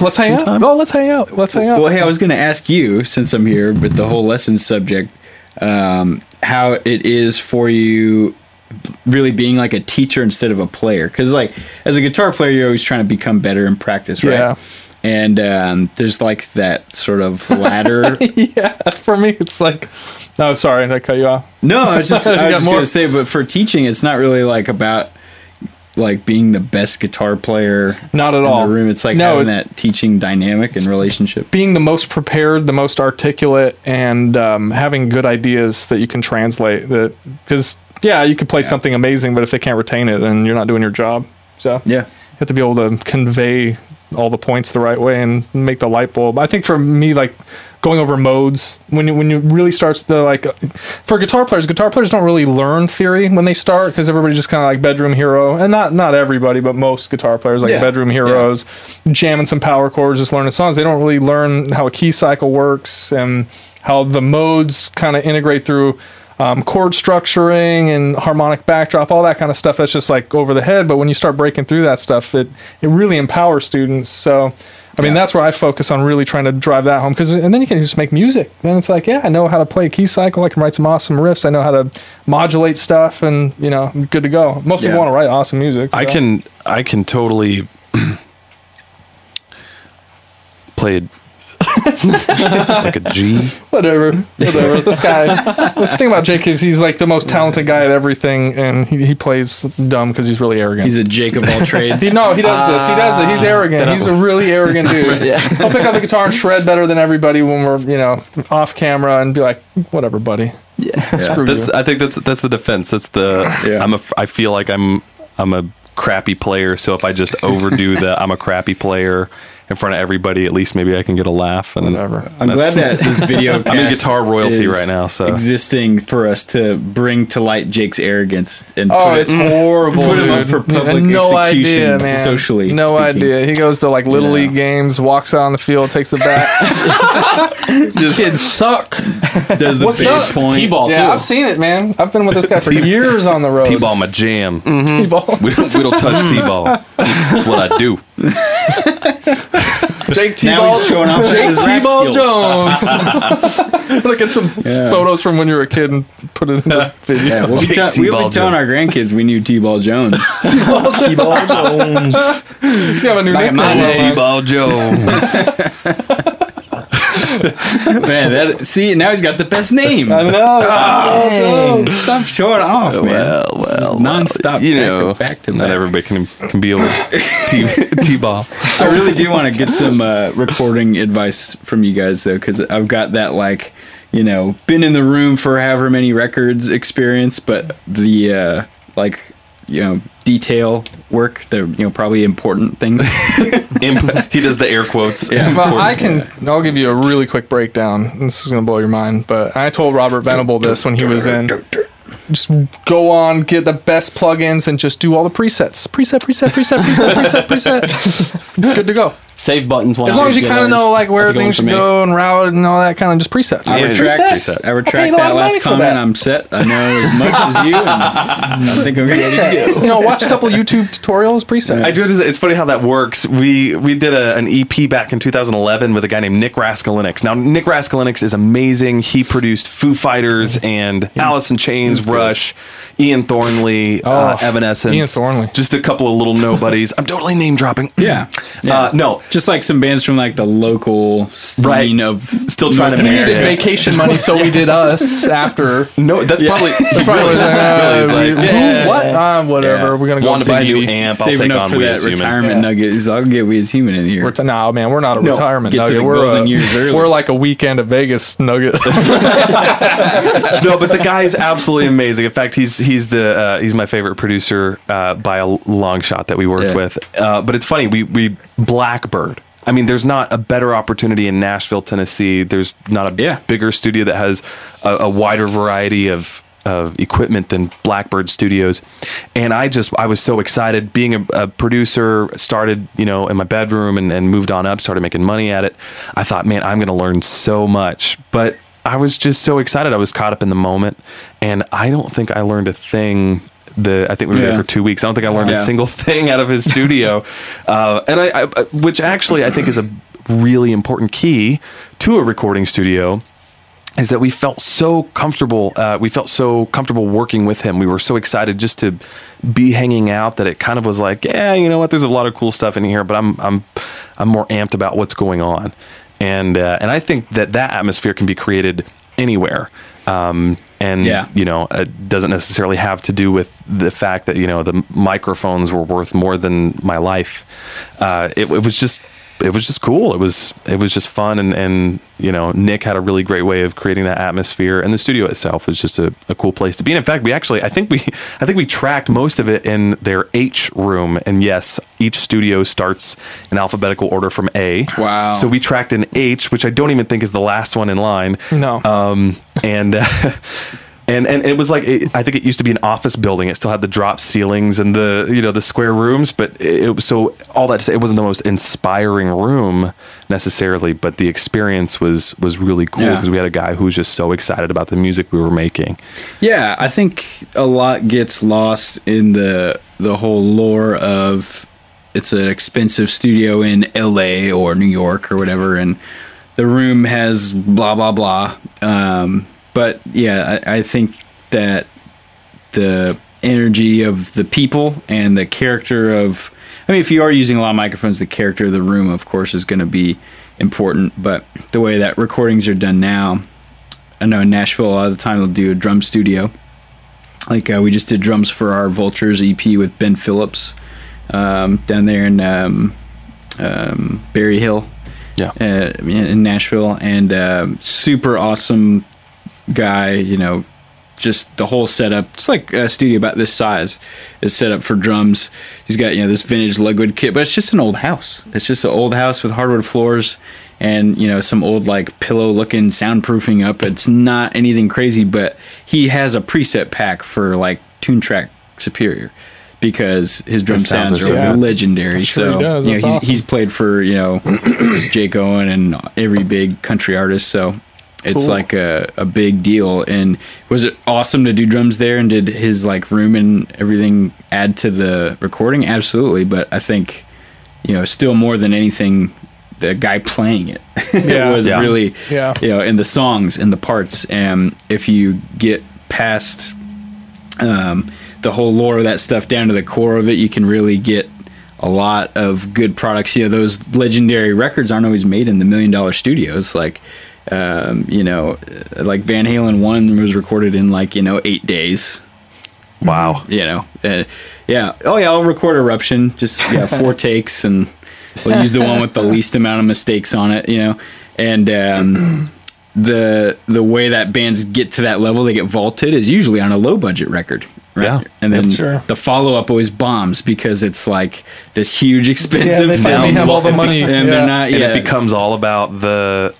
Let's hang out. Well, hey, I was going to ask you, since I'm here, but the whole lesson subject, how it is for you really being like a teacher instead of a player, because like as a guitar player you're always trying to become better in practice, right? Yeah. And there's like that sort of ladder. Yeah, for me it's like, no, sorry, did I cut you off? No, I was just gonna say, but for teaching it's not really like about like being the best guitar player, not at all, in the room. It's like having that teaching dynamic and relationship, being the most prepared, the most articulate, and having good ideas that you can translate, that because you could play something amazing, but if they can't retain it, then you're not doing your job. So you have to be able to convey all the points the right way and make the light bulb. I think for me, like, going over modes, when you really starts to, like, for guitar players don't really learn theory when they start, because everybody just kind of like bedroom hero, and not everybody, but most guitar players like bedroom heroes, jamming some power chords, just learning songs. They don't really learn how a key cycle works and how the modes kind of integrate through chord structuring and harmonic backdrop, all that kind of stuff. That's just like over the head. But when you start breaking through that stuff, it really empowers students. So I mean, that's where I focus on really trying to drive that home. And then you can just make music. Then it's like, I know how to play a key cycle. I can write some awesome riffs. I know how to modulate stuff, and, you know, I'm good to go. Most people want to write awesome music. So. I can totally play it like a G. Whatever. This guy, this thing about Jake is he's like the most talented guy at everything, and he plays dumb because he's really arrogant. He's a Jake of all trades. He does it. He's arrogant. He's a really arrogant dude. I'll pick up the guitar and shred better than everybody when we're, you know, off camera, and be like, whatever, buddy. Screw you. I think that's the defense. That's the I feel like I'm a crappy player. So if I just overdo the I'm a crappy player in front of everybody, at least maybe I can get a laugh and whatever. I'm glad that this video I'm in guitar royalty right now, so existing for us to bring to light Jake's arrogance and it's horrible. Put him up for public execution, idea, man. Socially. No idea. He goes to like little league games, walks out on the field, takes the bat. Just kids suck. Does the face point? T-ball too. I've seen it, man. I've been with this guy for years on the road. T-ball, my jam. Mm-hmm. T-ball. We don't touch T-ball. That's what I do. Jake T-Ball Jones. Look at some photos from when you were a kid and put it in the video. We'll be telling our grandkids we knew T-Ball Jones. T-Ball Jones. He's got a new nickname. T-Ball Jones. Man, now he's got the best name. I know. Stop showing off, man. Well, non-stop. You know, back to not everybody can be able to T-ball. So I really do want to get some recording advice from you guys, though, because I've got that, like, you know, been in the room for however many records experience, but the detail work, they're, you know, probably important things. He does the air quotes. I'll give you a really quick breakdown. This is gonna blow your mind, but I told Robert Venable this when he was in. Just go on, get the best plugins, and just do all the presets. Preset. Good to go. Save buttons. As long as you kind of know like where things should go and route and all that kind of just presets. I retract that last comment. I'm set. I know as much as you. And I think I'm going to do. You know, watch a couple YouTube tutorials, presets. Yes. I do. It's funny how that works. We did an EP back in 2011 with a guy named Nick Raskulinecz. Now, Nick Raskulinecz is amazing. He produced Foo Fighters and Alice in Chains, Rush, Ian Thornley, Evanescence. Ian Thornley. Just a couple of little nobodies. I'm totally name dropping. No. Just like some bands from like the local scene of still trying to marry. We needed vacation money, so we did us after. No, that's probably. That's probably what? Whatever. We're gonna go to buy a new amp. I'll take on We As Human. Retirement nugget. I'll get We As Human in here. Man, we're not a retirement nugget. We're like a weekend of Vegas nugget. No, but the guy's absolutely amazing. In fact, he's my favorite producer by a long shot that we worked with. But it's funny, we Blackbird. I mean, there's not a better opportunity in Nashville, Tennessee. There's not a bigger studio that has a wider variety of equipment than Blackbird Studios. And I was so excited being a producer, started, you know, in my bedroom and moved on up, started making money at it. I thought, man, I'm going to learn so much. But I was just so excited. I was caught up in the moment. And I don't think I learned a thing. I think we were there for 2 weeks. I don't think I learned a single thing out of his studio. And I which actually I think is a really important key to a recording studio, is that we felt so comfortable. We felt so comfortable working with him. We were so excited just to be hanging out that it kind of was like, yeah, you know what? There's a lot of cool stuff in here, but I'm more amped about what's going on. And I think that atmosphere can be created anywhere. You know, it doesn't necessarily have to do with the fact that, you know, the microphones were worth more than my life. It was just it was just cool. It was just fun. And you know, Nick had a really great way of creating that atmosphere, and the studio itself is just a cool place to be. And in fact, we actually, I think we tracked most of it in their H room. And yes, each studio starts in alphabetical order from A. Wow. So we tracked an H, which I don't even think is the last one in line. No. And it was like, I think it used to be an office building. It still had the drop ceilings and the, you know, the square rooms, but it was, so all that to say, it wasn't the most inspiring room necessarily, but the experience was really cool because we had a guy who was just so excited about the music we were making. Yeah. I think a lot gets lost in the whole lore of it's an expensive studio in LA or New York or whatever. And the room has blah, blah, blah. But yeah, I think that the energy of the people and the character of, I mean, if you are using a lot of microphones, the character of the room, of course, is going to be important. But the way that recordings are done now, I know in Nashville, a lot of the time they'll do a drum studio. Like we just did drums for our Vultures EP with Ben Phillips down there in Berry Hill, in Nashville, and super awesome guy, you know, just the whole setup. It's like a studio about this size is set up for drums. He's got, you know, this vintage Lugwood kit, but it's just an old house. It's just an old house with hardwood floors and, you know, some old like pillow looking soundproofing up. It's not anything crazy, but he has a preset pack for like TuneTrack Superior because his drum sounds are legendary. Sure, so you know, he's played for, you know, Jake Owen and every big country artist. So it's cool. Like a big deal. And was it awesome to do drums there? And did his like room and everything add to the recording? Absolutely. But I think, you know, still more than anything, the guy playing it was really, you know, in the songs and the parts. And if you get past the whole lore of that stuff down to the core of it, you can really get a lot of good products. You know, those legendary records aren't always made in the $1 million studios. Like, you know, like Van Halen 1 was recorded in like, you know, 8 days. Wow. You know, yeah. Oh yeah, I'll record Eruption. Just 4 takes, and we'll use the one with the least amount of mistakes on it. You know, and the way that bands get to that level, they get vaulted, is usually on a low budget record. Right? Yeah, and then the follow-up always bombs because it's like this huge, expensive film. Yeah, they have all the money, and they're not. And it becomes all about the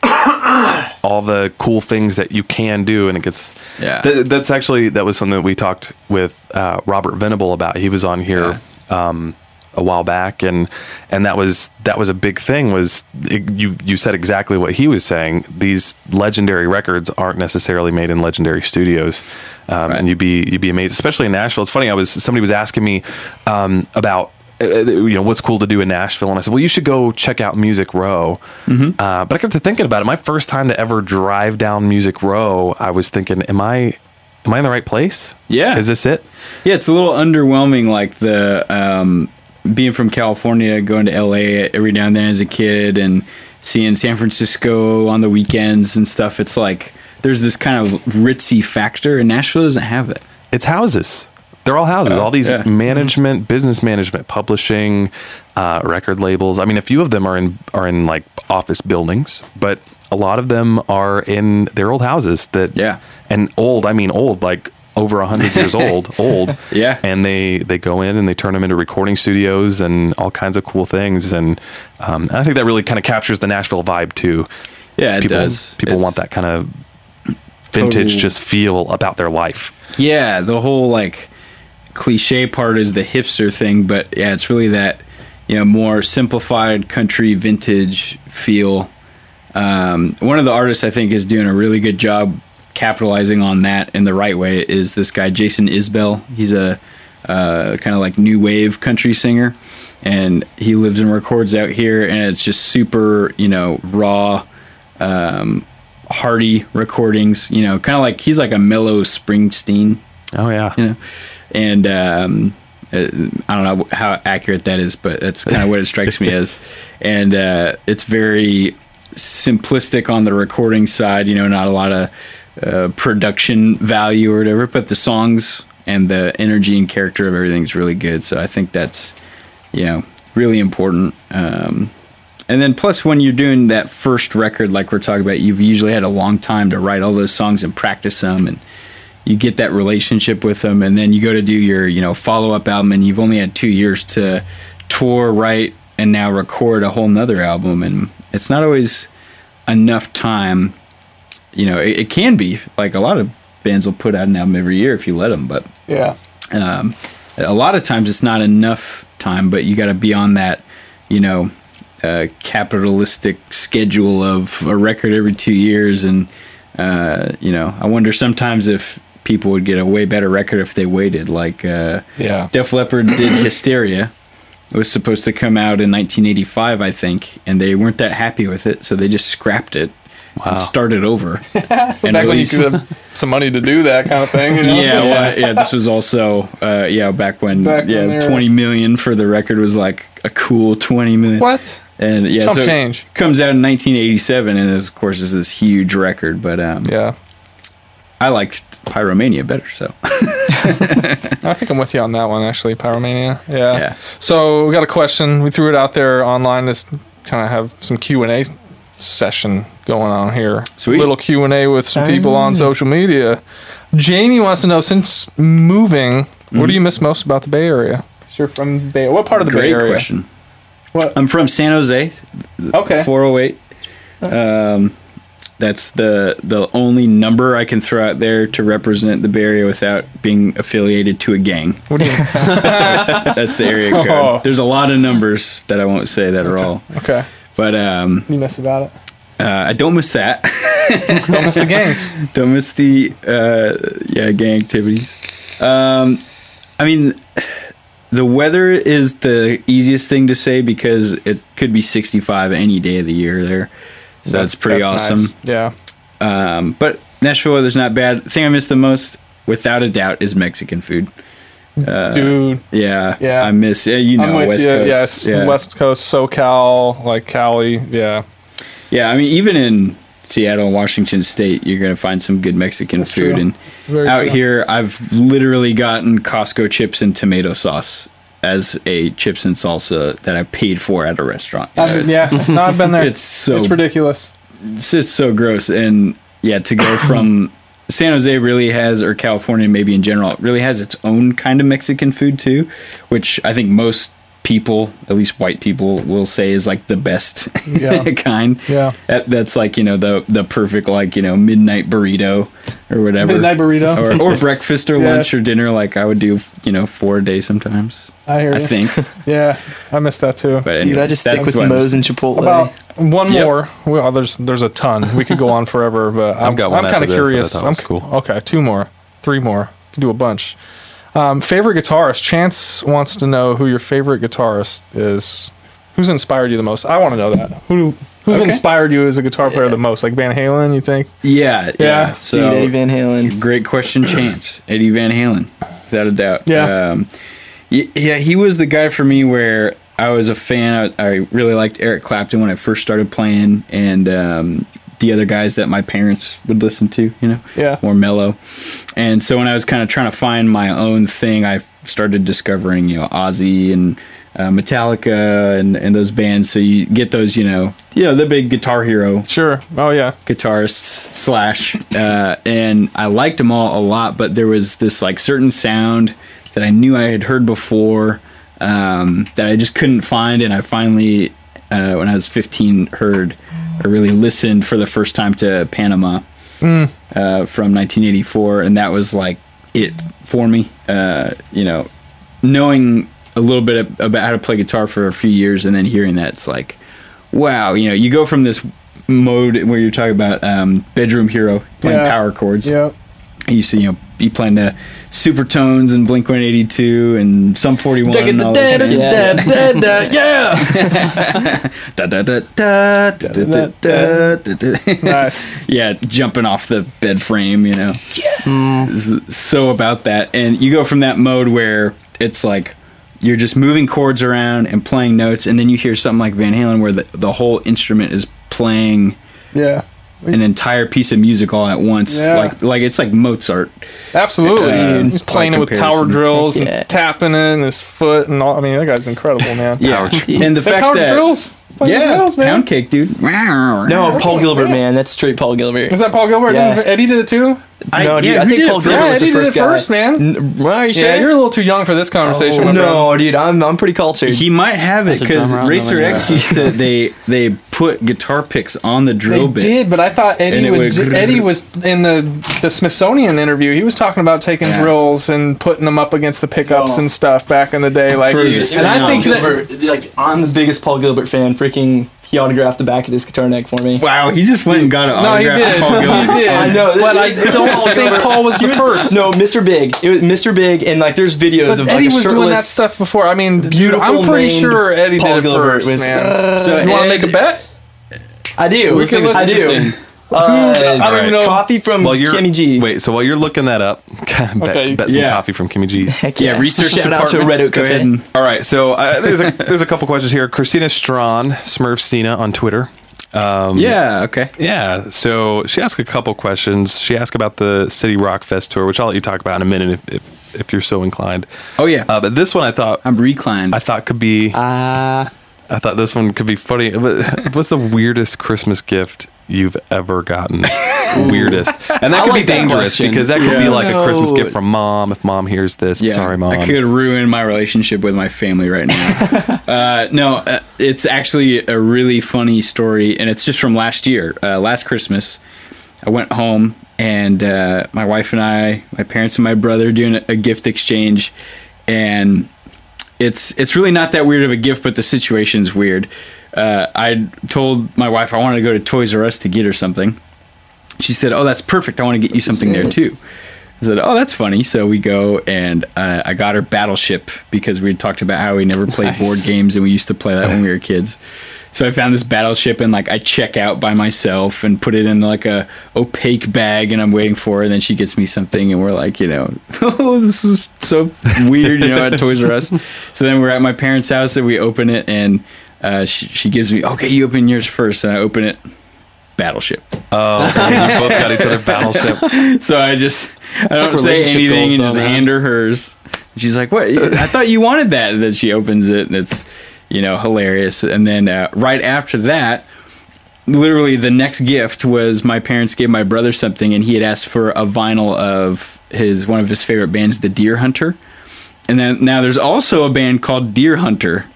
all the cool things that you can do, and it gets. Yeah, that was something that we talked with Robert Venable about. He was on here a while back, and that was a big thing. You said exactly what he was saying. These legendary records aren't necessarily made in legendary studios. Right. And you'd be amazed, especially in Nashville. It's funny. Somebody was asking me about, you know, what's cool to do in Nashville, and I said, well, you should go check out Music Row. Mm-hmm. But I kept thinking about it. My first time to ever drive down Music Row, I was thinking, am I in the right place? Yeah, is this it? Yeah, it's a little underwhelming. Like the being from California, going to LA every now and then as a kid, and seeing San Francisco on the weekends and stuff. It's like, there's this kind of ritzy factor, and Nashville doesn't have that. It's houses. They're all houses. All these management, business management, publishing, record labels. I mean, a few of them are in like office buildings, but a lot of them are in their old houses that, and old, I mean old, like over 100 years old. Yeah. And they go in and they turn them into recording studios and all kinds of cool things. And I think that really kind of captures the Nashville vibe too. Yeah, it does. People want that kind of vintage just feel about their life. Yeah, the whole like cliche part is the hipster thing, but yeah, it's really that, you know, more simplified country vintage feel. One of the artists I think is doing a really good job capitalizing on that in the right way is this guy Jason Isbell. He's a kind of like new wave country singer, and he lives and records out here, and it's just super, you know, raw, hearty recordings, you know, kind of like, he's like a mellow Springsteen. Oh yeah. You know, and I don't know how accurate that is, but that's kind of what it strikes me as. And it's very simplistic on the recording side, you know, not a lot of production value or whatever, but the songs and the energy and character of everything's really good. So I think that's, you know, really important. And then plus when you're doing that first record, like we're talking about, you've usually had a long time to write all those songs and practice them, and you get that relationship with them, and then you go to do your, you know, follow-up album, and you've only had 2 years to tour, write, and now record a whole nother album. And it's not always enough time. You know, it can be. Like, a lot of bands will put out an album every year if you let them, but yeah, a lot of times it's not enough time, but you got to be on that, you know, capitalistic schedule of a record every 2 years. And you know, I wonder sometimes if people would get a way better record if they waited. Like, yeah, Def Leppard did Hysteria. It was supposed to come out in 1985, I think, and they weren't that happy with it, so they just scrapped it. Wow. And started over. And back when you could have some money to do that kind of thing, you know? Yeah, well, yeah, this was also back when 20 million for the record was like a cool 20 million. What? And yeah, some so change. It comes out in 1987, and of course it's this huge record, but yeah, I liked Pyromania better, so. I think I'm with you on that one, actually. Pyromania. Yeah. So we got a question. We threw it out there online. Let's kind of have some Q&A session going on here. Sweet. A little Q&A with some people on social media. Jamie wants to know, since moving, what do you miss most about the Bay Area? You're from the Bay Area. What part of the Bay Area? Great question. What? I'm from San Jose. Okay. 408. Nice. That's the only number I can throw out there to represent the Bay Area without being affiliated to a gang. What do you mean? That's the area code. Oh. There's a lot of numbers that I won't say that are all. Okay. But you miss about it? I don't miss that. Don't miss the gangs. Don't miss the gang activities. I mean, the weather is the easiest thing to say because it could be 65 any day of the year there. So that's awesome. Nice. Yeah. But Nashville weather's not bad. The thing I miss the most, without a doubt, is Mexican food. Dude. Yeah. I miss West Coast. Yes, yeah. West Coast, SoCal, like Cali. Yeah. Yeah, I mean, even in Seattle, Washington State, you're going to find some good Mexican food. True. And here, I've literally gotten Costco chips and tomato sauce as a chips and salsa that I paid for at a restaurant. I've been there. It's ridiculous. It's so gross. And yeah, to go from San Jose really has, or California maybe in general, really has its own kind of Mexican food too, which I think most people, at least white people, will say is like the best kind. Yeah. That's like, you know, the perfect, like, you know, midnight burrito or whatever. Midnight burrito. Or breakfast or lunch or dinner, like I would do, you know, for a day sometimes. I hear you. I think. Yeah, I miss that too. But anyway, I just stick with Moe's and Chipotle. About one more. Well, there's a ton. We could go on forever, but I'm kind of curious. I'm cool. Okay, 2 more, 3 more. Can do a bunch. Favorite guitarist. Chance wants to know who your favorite guitarist is. Who's inspired you the most? I want to know that. Who's inspired you as a guitar player the most? Like Van Halen, you think? Yeah. So Eddie Van Halen. Great question, Chance. Eddie Van Halen, without a doubt. Yeah. Yeah, he was the guy for me where I was a fan. I really liked Eric Clapton when I first started playing, and the other guys that my parents would listen to, you know, more mellow. And so when I was kind of trying to find my own thing, I started discovering, you know, Ozzy and Metallica and those bands. So you get those, you know, the big guitar hero. Sure. Oh yeah. Guitarists / and I liked them all a lot, but there was this like certain sound that I knew I had heard before that I just couldn't find. And I finally, when I was 15, I really listened for the first time to Panama from 1984, and that was like it for me. You know, knowing a little bit about how to play guitar for a few years, and then hearing that, it's like, wow. You know, you go from this mode where you're talking about bedroom hero playing power chords. Yeah, you see, you know, you playing to Supertones and Blink-182 and Sum 41. Yeah, jumping off the bed frame, you know. Yeah. So about that. And you go from that mode where it's like you're just moving chords around and playing notes, and then you hear something like Van Halen where the whole instrument is playing. Yeah. An entire piece of music all at once, like it's like Mozart. Absolutely, he's playing it with power drills and tapping in his foot and all. I mean, that guy's incredible, man. Yeah, and the fact that Yeah, nails, man. Pound cake, dude. No, Paul Gilbert, man. That's straight Paul Gilbert. Was that Paul Gilbert? Yeah. Eddie did it too? I think Paul Gilbert was the first guy. Eddie did it first, man. Well, are you sure? You're a little too young for this conversation, my brother. No, dude, I'm pretty cultured. He might have it, because Racer X used to, they put guitar picks on the drill bit. They did, but I thought Eddie was in the Smithsonian interview. He was talking about taking drills and putting them up against the pickups and stuff back in the day. Like, and I think that, like, I'm the biggest Paul Gilbert fan. He autographed the back of this guitar neck for me. Wow, he just went and got an autograph. No, he did. Paul Gilbert. He did. I know, but I don't think Paul was the first. No, Mr. Big. It was Mr. Big, and like there's videos of Eddie was doing that stuff before. I mean, beautiful. I'm pretty sure Eddie Paul did it Gilbert first, was, man. So you want to make a bet? I do. I do. I don't even know. Coffee from Kimmy G. Wait, so while you're looking that up, bet some coffee from Kimmy G. Heck yeah. Research department. Shout out to Red Oak Cafe. All right, so there's a couple questions here. Christina Strawn, Smurfstina on Twitter. Yeah, so she asked a couple questions. She asked about the City Rock Fest tour, which I'll let you talk about in a minute if you're so inclined. Oh, yeah. But this one I thought this one could be funny. What's the weirdest Christmas gift you've ever gotten? Weirdest. And that could be dangerous, because that could be like a Christmas gift from mom. If mom hears this, I'm sorry, mom. I could ruin my relationship with my family right now. It's actually a really funny story, and it's just from last year. Last Christmas, I went home, and my wife and I, my parents and my brother, doing a gift exchange, and... It's really not that weird of a gift, but the situation's weird. I told my wife I wanted to go to Toys R Us to get her something. She said, "Oh, that's perfect. I want to get you something there too." I said, "Oh, that's funny." So we go, and I got her Battleship, because we had talked about how we never played board games, and we used to play that when we were kids. So I found this Battleship, and like I check out by myself and put it in like a opaque bag, and I'm waiting for her, and then she gets me something, and we're like, oh, this is so weird, at Toys R Us. So then we're at my parents' house, and we open it, and she gives me, okay, you open yours first, and I open it, Battleship. Oh, okay. We both got each other Battleship. So I don't say anything and just hand her hers. And she's like, what? I thought you wanted that. And then she opens it, and it's... hilarious. And then right after that, literally the next gift was my parents gave my brother something, and he had asked for a vinyl of one of his favorite bands, The Deer Hunter. And then now there's also a band called Deer Hunter.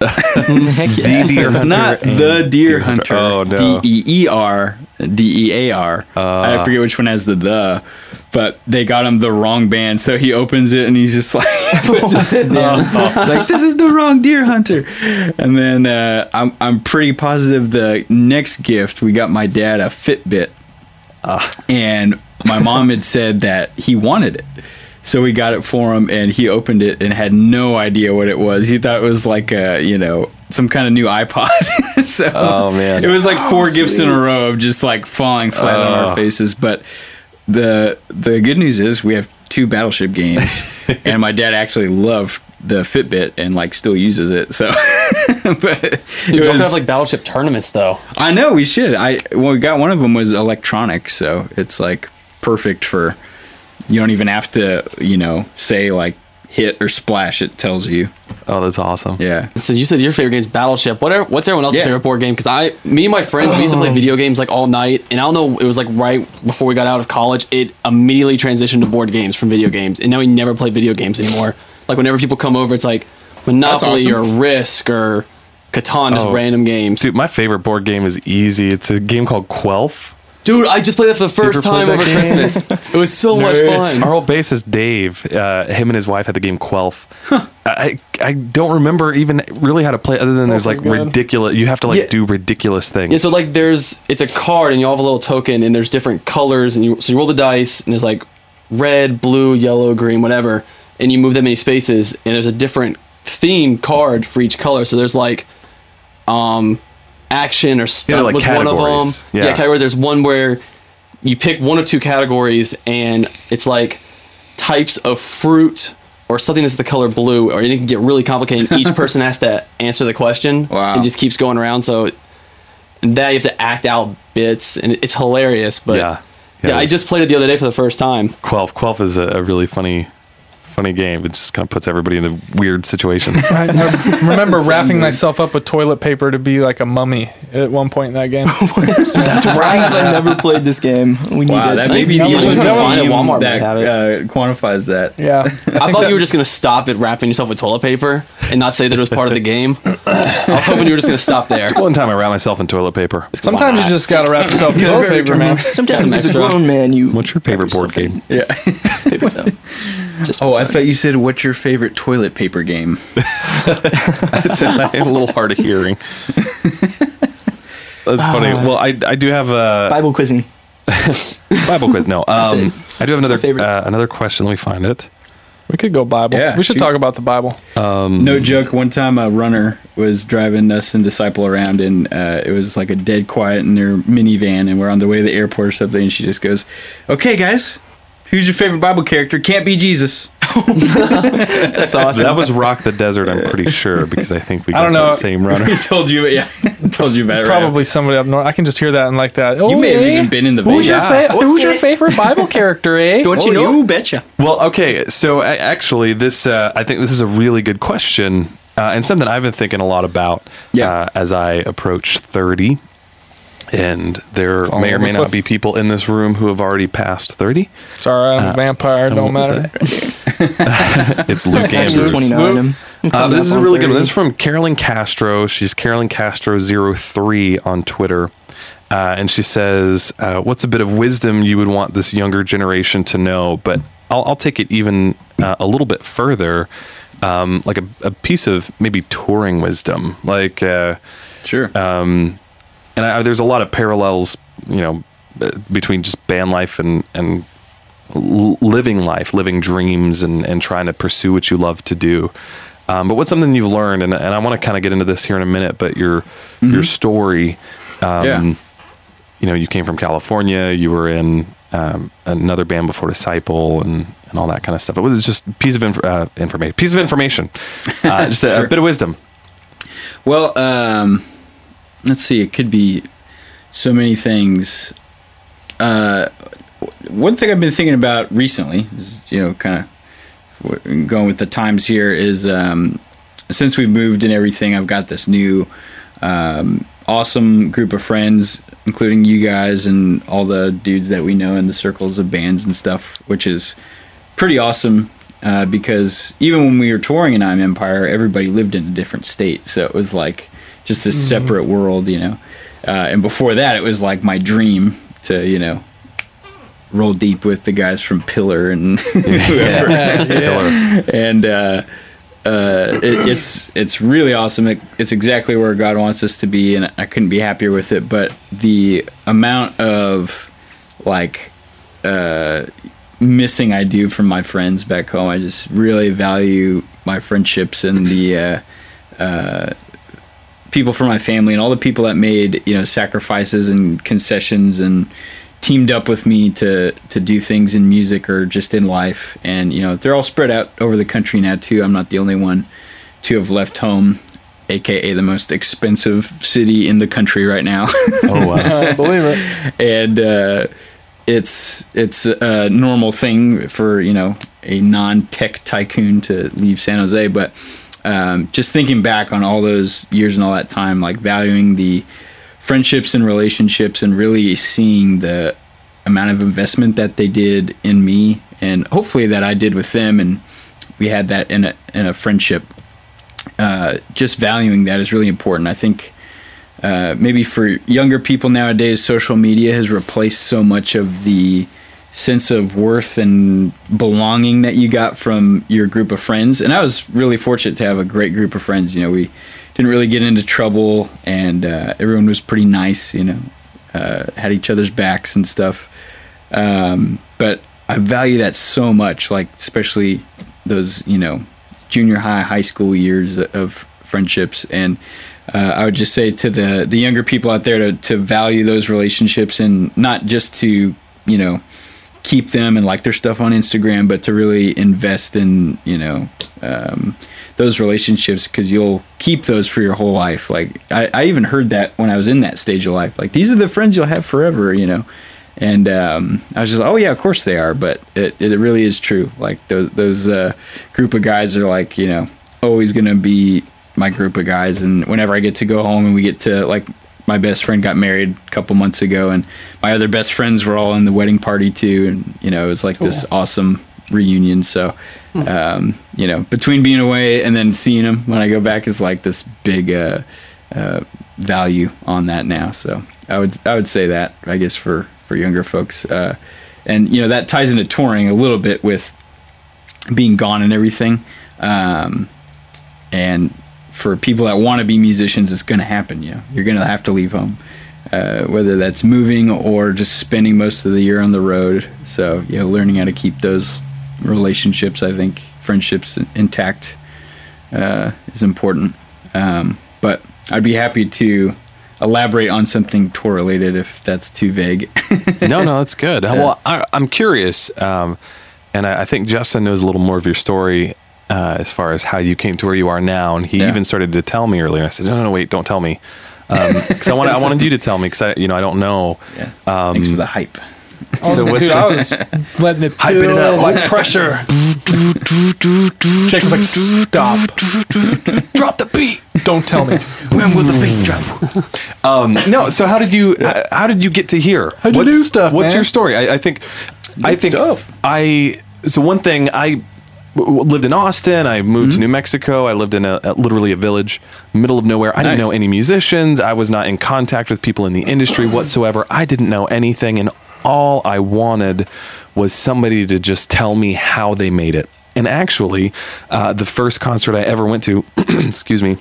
The Deer Hunter. It's not The Deer Hunter. Oh, no. D-E-E-R, D-E-A-R. I forget which one has the. But they got him the wrong band, so he opens it and he's just like, puts it down. Like, this is the wrong Deer Hunter. And then I'm pretty positive the next gift, we got my dad a Fitbit, and my mom had said that he wanted it, so we got it for him, and he opened it and had no idea what it was. He thought it was like a some kind of new iPod. So it was like four gifts in a row of just like falling flat on our faces, but. The good news is we have two Battleship games, and my dad actually loved the Fitbit and like still uses it. So, you don't have like Battleship tournaments though. I know we should. We got one of them was electronic, so it's like perfect for. You don't even have to say like hit or splash. It tells you. Oh, that's awesome. Yeah. So you said your favorite game is Battleship. What's everyone else's favorite board game? Because me and my friends, we used to play video games like all night. And I don't know, it was like right before we got out of college, it immediately transitioned to board games from video games. And now we never play video games anymore. Like whenever people come over, it's like Monopoly or Risk or Catan, just random games. Dude, my favorite board game is easy. It's a game called Quelf. Dude, I just played that for the first time over Christmas. It was so much fun. Our old bassist, Dave, him and his wife had the game Quelf. Huh. I don't remember even really how to play, other than there's like ridiculous... You have to like do ridiculous things. Yeah, so like it's a card, and you all have a little token, and there's different colors, and you roll the dice, and there's like red, blue, yellow, green, whatever, and you move that many spaces, and there's a different theme card for each color. So there's like... action or stuff was categories. One of them. Yeah, category. There's one where you pick one of two categories, and it's like types of fruit or something that's the color blue, and it can get really complicated. Each person has to answer the question. Wow. It just keeps going around. So that you have to act out bits, and it's hilarious. But I just played it the other day for the first time. Quelf is a really funny. funny game. It just kind of puts everybody in a weird situation. I remember wrapping myself up with toilet paper to be like a mummy at one point in that game. That's right. I never played this game. We wow, need that may be the only one that quantifies that. Yeah. I thought you were just going to stop at wrapping yourself with toilet paper and not say that it was part of the game. I was hoping you were just going to stop there. One time I wrapped myself in toilet paper. Sometimes you just got to wrap yourself in toilet paper, man. Sometimes as a grown man, you... What's your favorite board game? Yeah. I thought you said, what's your favorite toilet paper game? I said, a little hard of hearing. That's funny. Well, I do have a... Bible quizzing. Bible quiz, no. I do have another question. Let me find it. We could go Bible. Yeah, we should talk about the Bible. No joke. One time a runner was driving us and Disciple around, and it was like a dead quiet in their minivan, and we're on the way to the airport or something, and she just goes, okay, guys, who's your favorite Bible character? Can't be Jesus. That's awesome. That was Rock the Desert, I'm pretty sure, because I think we got the same runner. He told you, yeah. Told you about it. Probably right somebody up north. I can just hear that and like that. Oh, you may have even been in the video. Who's your favorite Bible character, eh? Don't you know? You betcha. Well, okay, so actually, this I think this is a really good question and something I've been thinking a lot about as I approach 30. And there may or may not be people in this room who have already passed 30. It's all right. I'm a vampire. Don't matter. It's Luke Andrews. 29. This is a really good one. This is from Carolyn Castro. She's Carolyn Castro03 on Twitter. And she says, what's a bit of wisdom you would want this younger generation to know? But I'll take it even a little bit further. Like a piece of maybe touring wisdom. Like, sure. And there's a lot of parallels, you know, between just band life and living life, living dreams and trying to pursue what you love to do. But what's something you've learned? And I want to kind of get into this here in a minute, but your story, you know, you came from California, you were in another band before Disciple and all that kind of stuff. It was just a piece of information, just a bit of wisdom. Well, let's see, it could be so many things. One thing I've been thinking about recently is, you know, kind of going with the times here is, since we've moved and everything, I've got this new awesome group of friends, including you guys and all the dudes that we know in the circles of bands and stuff, which is pretty awesome. Because even when we were touring in I Am Empire, everybody lived in a different state, so it was like just this separate world, you know. And before that, it was like my dream to, you know, roll deep with the guys from Pillar and whoever. Yeah. And it's really awesome. It's exactly where God wants us to be, and I couldn't be happier with it. But the amount of like missing I do from my friends back home, I just really value my friendships and the people from my family and all the people that made, you know, sacrifices and concessions and teamed up with me to do things in music or just in life. And, you know, they're all spread out over the country now too. I'm not the only one to have left home, AKA the most expensive city in the country right now. Oh, wow. I believe it. And, it's a normal thing for, you know, a non-tech tycoon to leave San Jose, but just thinking back on all those years and all that time, like valuing the friendships and relationships and really seeing the amount of investment that they did in me and hopefully that I did with them. And we had that in a friendship. Just valuing that is really important. I think maybe for younger people nowadays, social media has replaced so much of the sense of worth and belonging that you got from your group of friends. And I was really fortunate to have a great group of friends. You know, we didn't really get into trouble and everyone was pretty nice, you know, had each other's backs and stuff. But I value that so much, like especially those, you know, junior high school years of friendships. And I would just say to the younger people out there to value those relationships and not just to, you know, keep them and like their stuff on Instagram, but to really invest in, you know, those relationships, because you'll keep those for your whole life. Like I even heard that when I was in that stage of life, like these are the friends you'll have forever, you know. And I was just like, oh yeah, of course they are. But it really is true. Like those group of guys are like, you know, always going to be my group of guys. And whenever I get to go home and we get to, like, my best friend got married a couple months ago, and my other best friends were all in the wedding party too. And, you know, it was like this awesome reunion. So, you know, between being away and then seeing them when I go back is like this big value on that now. So I would say that, I guess, for younger folks. And, you know, that ties into touring a little bit with being gone and everything. And for people that want to be musicians, it's going to happen. You know, you're going to have to leave home, whether that's moving or just spending most of the year on the road. So, you know, learning how to keep those relationships, I think, friendships intact is important. But I'd be happy to elaborate on something tour related if that's too vague. No, that's good. Well, I'm curious, and I think Justin knows a little more of your story. As far as how you came to where you are now, and he even started to tell me earlier. I said, "No, wait, don't tell me," because I wanted you to tell me, because I don't know. Yeah. Thanks for the hype. So dude, I was letting it hype it up like pressure. Jake was like, "Stop! Drop the beat! Don't tell me when will the bass drop." No. So how did you? How did you get to here? How'd you do stuff? What's your story? So one thing I lived in Austin. I moved to New Mexico. I lived in literally a village, middle of nowhere. I didn't know any musicians. I was not in contact with people in the industry whatsoever. I didn't know anything. And all I wanted was somebody to just tell me how they made it. And actually, the first concert I ever went to, excuse me,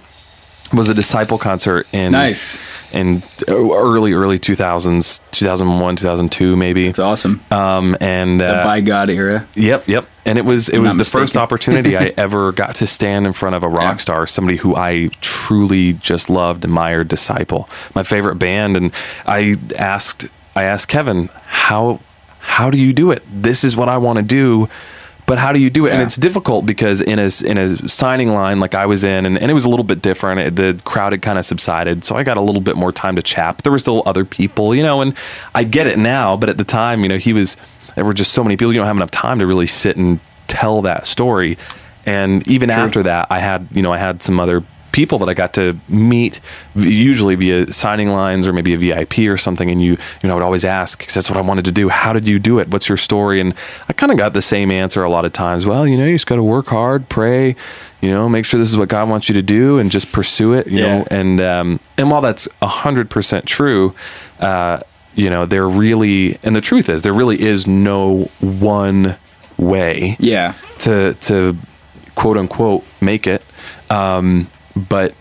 was a Disciple concert in early 2000s, 2001, 2002 maybe. It's awesome. And the by God era. Yep. And it was the first opportunity I ever got to stand in front of a rock star, somebody who I truly just loved, admired, Disciple, my favorite band. And I asked Kevin, how do you do it? This is what I want to do. But how do you do it? Yeah. And it's difficult because in a signing line like I was in, and it was a little bit different. The crowd had kind of subsided, so I got a little bit more time to chat. But there were still other people, you know. And I get it now, but at the time, you know, there were just so many people. You don't have enough time to really sit and tell that story. And even after that, I had some other people that I got to meet, usually via signing lines or maybe a VIP or something, and you know, I would always ask, because that's what I wanted to do, how did you do it? What's your story? And I kind of got the same answer a lot of times. Well, you know, you just got to work hard, pray, you know, make sure this is what God wants you to do, and just pursue it, you know. And while that's 100% true, you know, the truth is, there really is no one way to quote unquote make it. But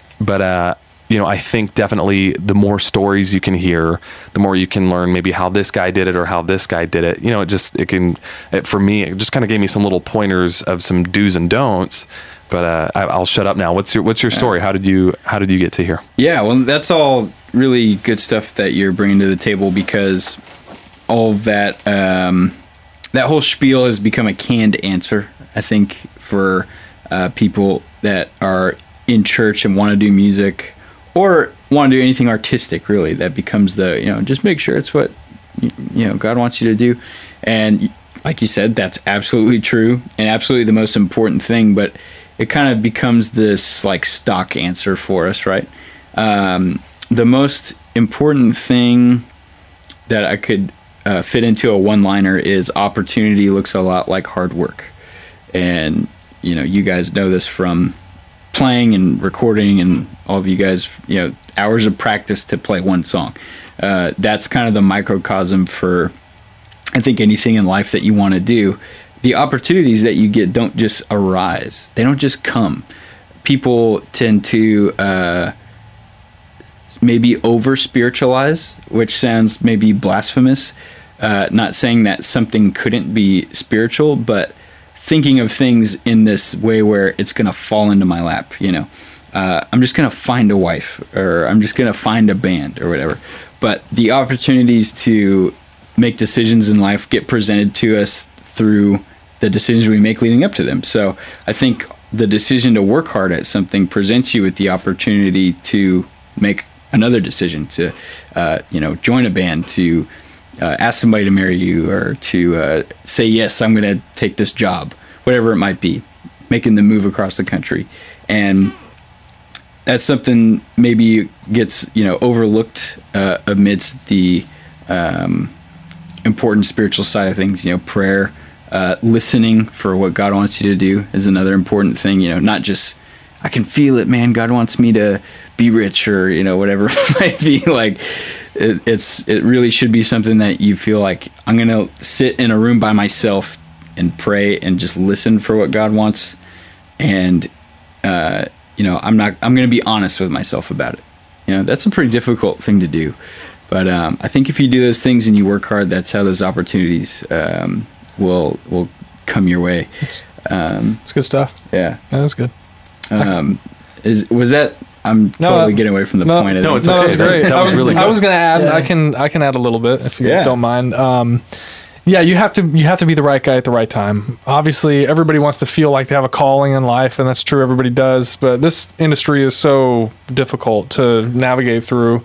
you know, I think definitely the more stories you can hear, the more you can learn maybe how this guy did it or how this guy did it. You know, it just kind of gave me some little pointers of some do's and don'ts. But I'll shut up now. What's your story? How did you get to here? Yeah, well, that's all really good stuff that you're bringing to the table, because all of that that whole spiel has become a canned answer, I think, for people that are in church and want to do music or want to do anything artistic, really. That becomes the, you know, just make sure it's what, you know, God wants you to do. And like you said, that's absolutely true and absolutely the most important thing, but it kind of becomes this like stock answer for us, right? The most important thing that I could fit into a one-liner is opportunity looks a lot like hard work. And, you know, you guys know this from playing and recording, and all of you guys, you know, hours of practice to play one song. That's kind of the microcosm for, I think, anything in life that you want to do. The opportunities that you get don't just arise. They don't just come. People tend to maybe over-spiritualize, which sounds maybe blasphemous. Not saying that something couldn't be spiritual, but thinking of things in this way where it's going to fall into my lap, you know. I'm just going to find a wife, or I'm just going to find a band or whatever. But the opportunities to make decisions in life get presented to us through the decisions we make leading up to them. So I think the decision to work hard at something presents you with the opportunity to make another decision, to, you know, join a band, to ask somebody to marry you, or to say, yes, I'm going to take this job, whatever it might be, making the move across the country. And that's something maybe gets, you know, overlooked amidst the important spiritual side of things. You know, prayer, listening for what God wants you to do is another important thing. You know, not just, I can feel it, man, God wants me to be rich, or, you know, whatever it might be. Like, it really should be something that you feel like, I'm going to sit in a room by myself and pray and just listen for what God wants. And, you know, I'm going to be honest with myself about it. You know, that's a pretty difficult thing to do. But I think if you do those things and you work hard, that's how those opportunities will come your way. It's good stuff. Yeah. No, that's good. Getting away from the point. No, it's okay. No, that was great. That was really good. I was going to add, yeah. I can add a little bit if you guys don't mind. Yeah, you have to be the right guy at the right time. Obviously, everybody wants to feel like they have a calling in life, and that's true, everybody does, but this industry is so difficult to navigate through.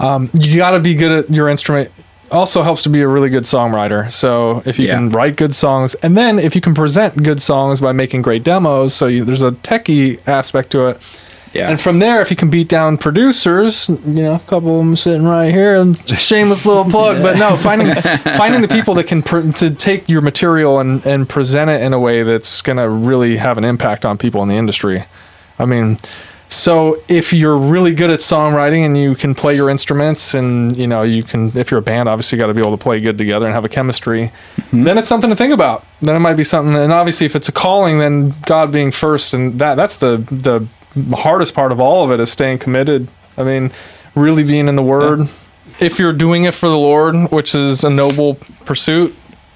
You got to be good at your instrument. Also helps to be a really good songwriter. So if you can write good songs, and then if you can present good songs by making great demos, so there's a techie aspect to it. Yeah. And from there, if you can beat down producers, you know, a couple of them sitting right here, and shameless little plug, but no, finding the people that can to take your material and present it in a way that's going to really have an impact on people in the industry. I mean, so if you're really good at songwriting and you can play your instruments, and, you know, if you're a band, obviously you got to be able to play good together and have a chemistry, then it's something to think about. Then it might be something. And obviously if it's a calling, then God being first, and that's the hardest part of all of it, is staying committed. I mean, really being in the Word. Yeah. If you're doing it for the Lord, which is a noble pursuit,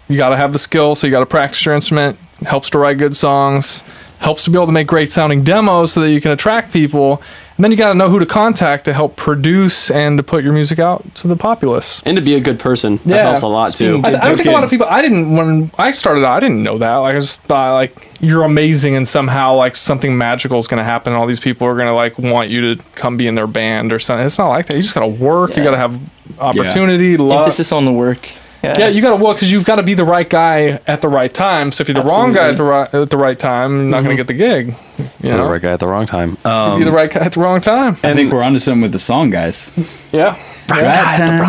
you got to have the skill. So you got to practice your instrument. It helps to write good songs. Helps to be able to make great sounding demos so that you can attract people. And then you got to know who to contact to help produce and to put your music out to the populace. And to be a good person. That helps a lot too. I think a lot of people, when I started out, I didn't know that. Like, I just thought, like, you're amazing, and somehow, like, something magical is going to happen, and all these people are going to, like, want you to come be in their band or something. It's not like that. You just got to work. Yeah. You got to have opportunity, love. Emphasis on the work. Yeah, you got to work, because you've got to be the right guy at the right time. So if you're the wrong guy at the right time, you're not going to get the gig. You're the right guy at the wrong time. You'll be the right guy at the wrong time. I think we're onto something with the song, guys. Yeah. Right time,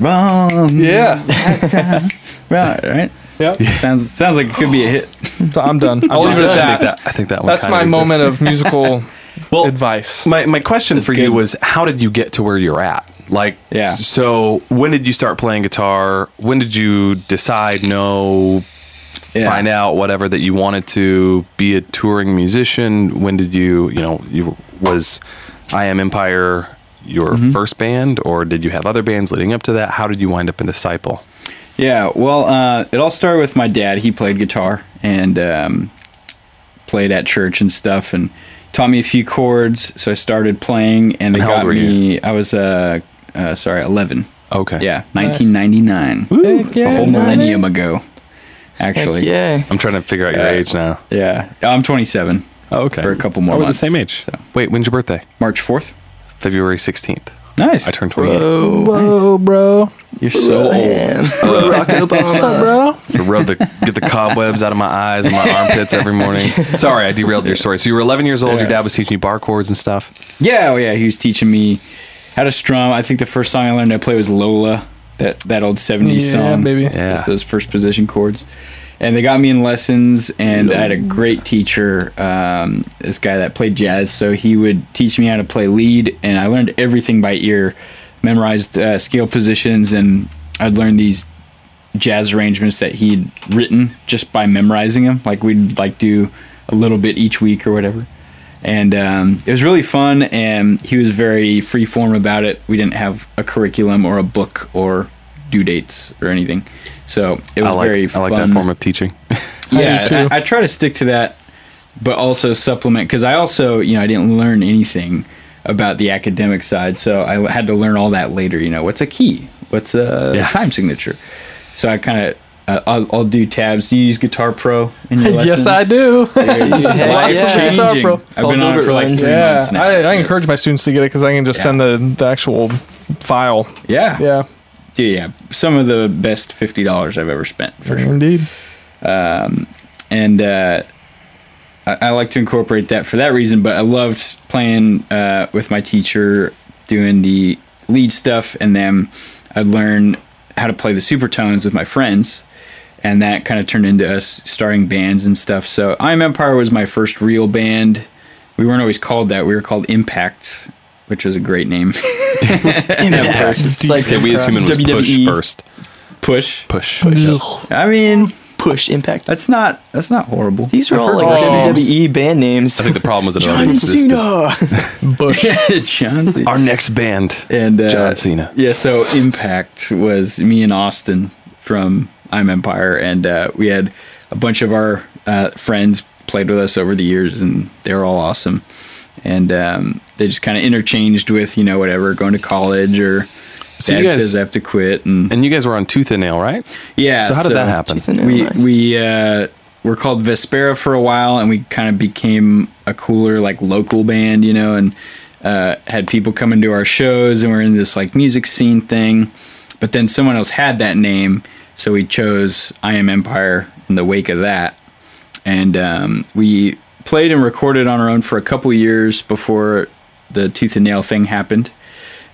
wrong. Yeah. Right time, right. Yep. Sounds like it could be a hit. So I'm done. I'll leave it at that. I think that one. That's my moment of musical advice. My question for you was, how did you get to where you're at? Like, so when did you start playing guitar? When did you decide, find out, whatever, that you wanted to be a touring musician? When did was I Am Empire your first band, or did you have other bands leading up to that? How did you wind up in Disciple? Yeah, well, it all started with my dad. He played guitar and played at church and stuff, and taught me a few chords, so I started playing, and they got me. I was 11. Okay. Yeah, 1999. Ooh, it's a whole millennium ago, actually. Yeah. I'm trying to figure out your age now. Yeah, I'm 27. Oh, okay. For a couple more months. We're the same age. So. Wait, when's your birthday? March 4th. February 16th. Nice. I turned 28. Whoa, bro. You're so old. What's up, bro? You get the cobwebs out of my eyes and my armpits every morning. Sorry, I derailed your story. So you were 11 years old. Yeah. Your dad was teaching you bar chords and stuff. Yeah, he was teaching me how to strum. I think the first song I learned to play was Lola, that old 70s song. Baby. Yeah, just those first position chords. And they got me in lessons, and I had a great teacher, this guy that played jazz. So he would teach me how to play lead, and I learned everything by ear, memorized scale positions, and I'd learn these jazz arrangements that he'd written just by memorizing them. Like, we'd do a little bit each week or whatever. And it was really fun, and he was very freeform about it. We didn't have a curriculum or a book or due dates or anything. So it was very fun. I like that form of teaching. Yeah, I try to stick to that, but also supplement, because I also, I didn't learn anything about the academic side, so I had to learn all that later. What's a key? What's a time signature? So I kind of, I'll do tabs. Do you use Guitar Pro in your lessons? Yes, I do. Guitar Pro. I've been on it for 3 months now. I encourage my students to get it, because I can just send the actual file. Yeah. Yeah. dude, yeah, some of the best $50 I've ever spent, for sure. Indeed. I like to incorporate that for that reason, but I loved playing with my teacher, doing the lead stuff, and then I'd learn how to play the Supertones with my friends, and that kind of turned into us starting bands and stuff. So I Am Empire was my first real band. We weren't always called that. We were called Impact, which was a great name. Impact. It's like We As Human was WWE. Push first. Push. I mean... Push Impact. That's not horrible. These are all like WWE band names. I think the problem was that John Cena. Bush. John Cena. Our next band. And John Cena. Yeah, so Impact was me and Austin from I'm Empire, and we had a bunch of our friends played with us over the years, and they were all awesome. And they just kind of interchanged with, you know, whatever, going to college or... So Dad says I have to quit, and you guys were on Tooth and Nail, right? Yeah. So how did that happen? We were called Vespera for a while, and we kind of became a cooler like local band, you know, and had people coming to our shows, and we're in this like music scene thing. But then someone else had that name, so we chose I Am Empire in the wake of that, and we played and recorded on our own for a couple years before the Tooth and Nail thing happened.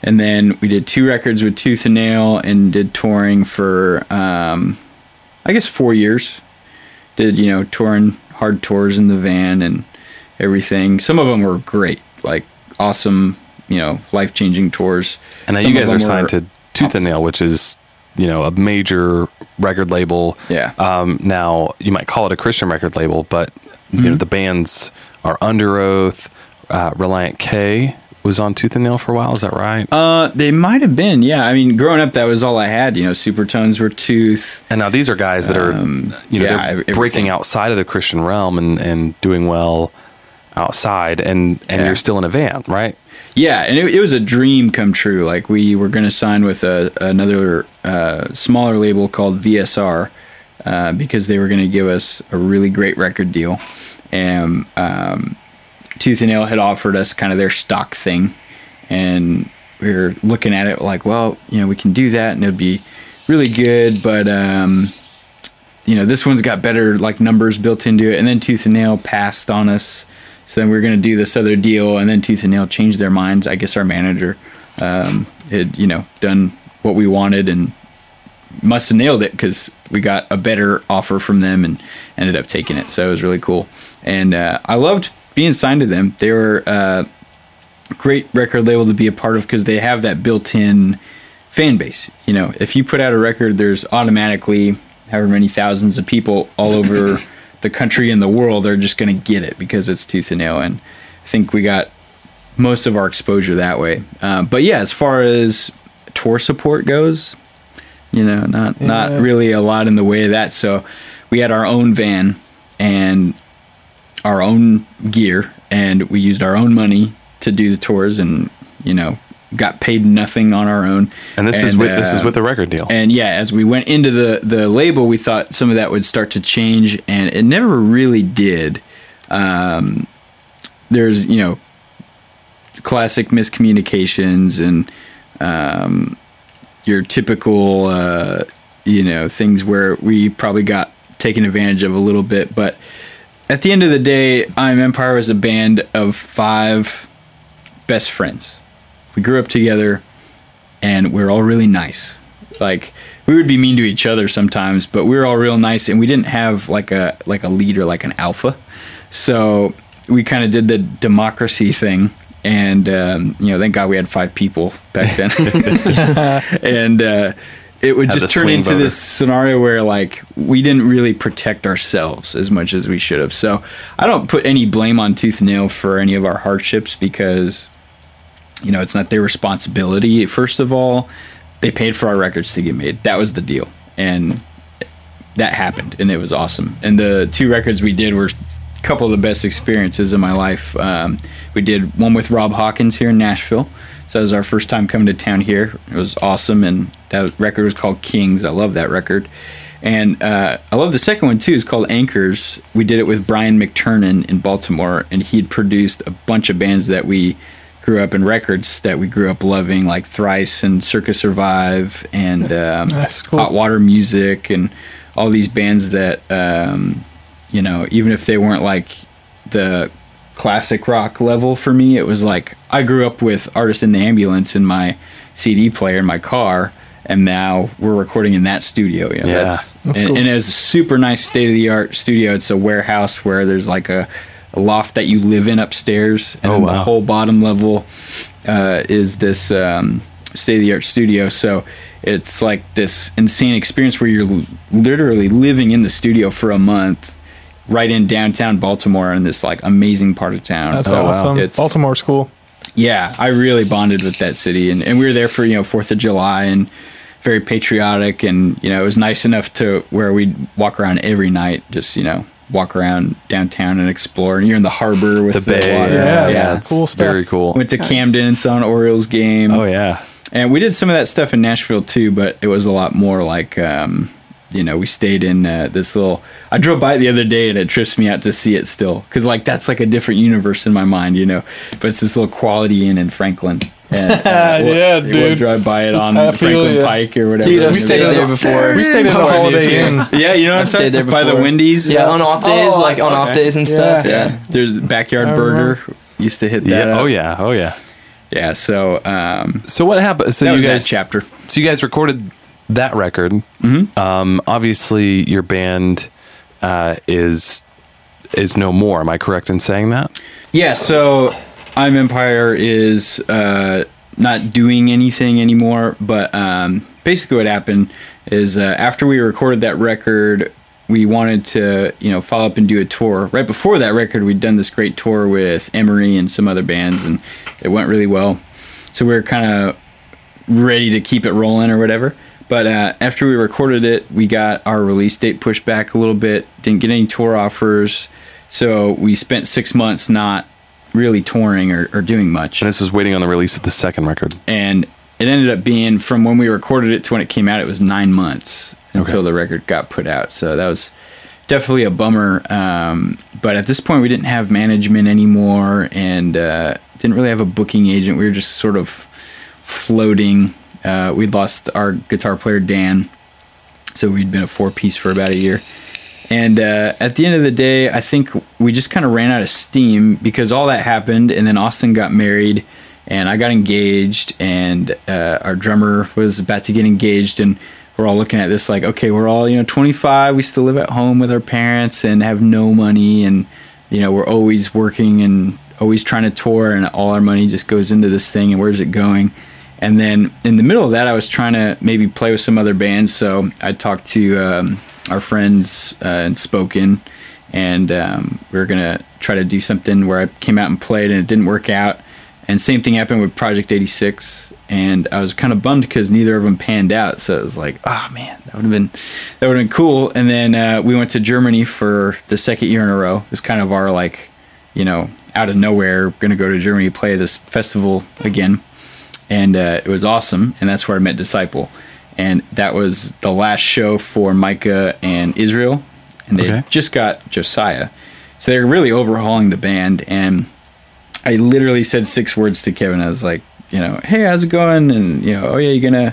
And then we did 2 records with Tooth and Nail and did touring for, 4 years. Did, you know, touring, hard tours in the van and everything. Some of them were great, like awesome, you know, life-changing tours. And now you guys are signed to Tooth and Nail, which is, you know, a major record label. Yeah. Now, you might call it a Christian record label, but you know, the bands are Under Oath, Reliant K... was on Tooth and Nail for a while, is that right? They might have been, yeah. I mean, growing up, that was all I had. You know, Supertones were Tooth. And now these are guys that are, you know, they're breaking outside of the Christian realm and doing well outside, and you're still in a van, right? Yeah, and it was a dream come true. Like, we were going to sign with another smaller label called VSR because they were going to give us a really great record deal. And... Tooth and Nail had offered us kind of their stock thing, and we were looking at it like, well, you know, we can do that and it'd be really good, but you know, this one's got better like numbers built into it. And then Tooth and Nail passed on us, so then we were going to do this other deal, and then Tooth and Nail changed their minds. I guess our manager had, you know, done what we wanted and must have nailed it, because we got a better offer from them and ended up taking it. So it was really cool, and I loved being signed to them. They were a great record label to be a part of, because they have that built-in fan base. You know, if you put out a record, there's automatically however many thousands of people all over the country and the world are just going to get it because it's Tooth and Nail. And I think we got most of our exposure that way. But yeah, as far as tour support goes, you know, not really a lot in the way of that. So we had our own van and our own gear, and we used our own money to do the tours, and, you know, got paid nothing on our own. And this is with a record deal. And yeah, as we went into the label, we thought some of that would start to change, and it never really did. There's, you know, classic miscommunications and your typical, you know, things where we probably got taken advantage of a little bit, but at the end of the day, I Am Empire was a band of 5 best friends. We grew up together, and we were all really nice. Like, we would be mean to each other sometimes, but we were all real nice, and we didn't have like a leader, like an alpha. So we kind of did the democracy thing, and you know, thank God we had 5 people back then. And it would just turn into this scenario where, like, we didn't really protect ourselves as much as we should have. So I don't put any blame on Tooth and Nail for any of our hardships, because, you know, it's not their responsibility. First of all, they paid for our records to get made. That was the deal. And that happened, and it was awesome. And the 2 records we did were a couple of the best experiences in my life. We did one with Rob Hawkins here in Nashville. So that was our first time coming to town here. It was awesome, and that record was called Kings. I love that record. And I love the second one, too. It's called Anchors. We did it with Brian McTurnan in Baltimore, and he had produced a bunch of bands that we grew up in records that we grew up loving, like Thrice and Circus Survive and cool. Hot Water Music and all these bands that, you know, even if they weren't like the classic rock level for me, it was like I grew up with Artist in the Ambulance in my CD player in my car, and now we're recording in that studio. You know, yeah, that's cool. And it's a super nice state-of-the-art studio. It's a warehouse where there's like a loft that you live in upstairs, and then the whole bottom level is this state-of-the-art studio. So it's like this insane experience where you're literally living in the studio for a month, right in downtown Baltimore, in this like amazing part of town. That's awesome. Baltimore's cool. Yeah, I really bonded with that city, and we were there for, you know, 4th of July, and very patriotic, and, you know, it was nice enough to where we'd walk around every night, just, you know, walk around downtown and explore, and you're in the harbor with the bay water. Yeah, cool stuff. Very cool. Went to Camden and saw an Orioles game. Oh yeah. And we did some of that stuff in Nashville too, but it was a lot more like, you know, we stayed in this little, I drove by it the other day and it trips me out to see it still, because like that's like a different universe in my mind, you know, but it's this little Quality Inn in Franklin, and we'll drive by it on Franklin Pike or whatever. Dude, we stayed there before the Holiday Inn. Yeah, you know what I'm saying, there by the Wendy's, yeah, on off days, off days and stuff. Yeah, there's Backyard Burger, used to hit that. Yeah, so so what happened? So that was that chapter. So you guys recorded that record. Mm-hmm. Obviously, your band is no more. Am I correct in saying that? Yeah. So, I'm Empire is not doing anything anymore. But basically, what happened is after we recorded that record, we wanted to, you know, follow up and do a tour. Right before that record, we'd done this great tour with Emery and some other bands, and it went really well. So we were kind of ready to keep it rolling or whatever. But after we recorded it, we got our release date pushed back a little bit, didn't get any tour offers. So we spent 6 months not really touring or doing much. And this was waiting on the release of the second record. And it ended up being, from when we recorded it to when it came out, it was 9 months until the record got put out. So that was definitely a bummer. But at this point, we didn't have management anymore and didn't really have a booking agent. We were just sort of floating. We'd lost our guitar player, Dan. So we'd been a four-piece for about a year. And at the end of the day, I think we just kind of ran out of steam, because all that happened, and then Austin got married, and I got engaged, and our drummer was about to get engaged, and we're all looking at this like, okay, we're all, you know, 25, we still live at home with our parents and have no money, and, you know, we're always working and always trying to tour, and all our money just goes into this thing, and where's it going? And then in the middle of that, I was trying to maybe play with some other bands, so I talked to our friends in Spokane, and we were going to try to do something where I came out and played, and it didn't work out. And same thing happened with Project 86, and I was kind of bummed because neither of them panned out, so it was like, oh man, that would have been cool. And then we went to Germany for the second year in a row. It was kind of our, like, you know, out of nowhere, going to go to Germany to play this festival again. And it was awesome, and that's where I met Disciple. And that was the last show for Micah and Israel, and they just got Josiah. So they were really overhauling the band, and I literally said 6 words to Kevin. I was like, you know, hey, how's it going? And, you know, oh yeah, you're going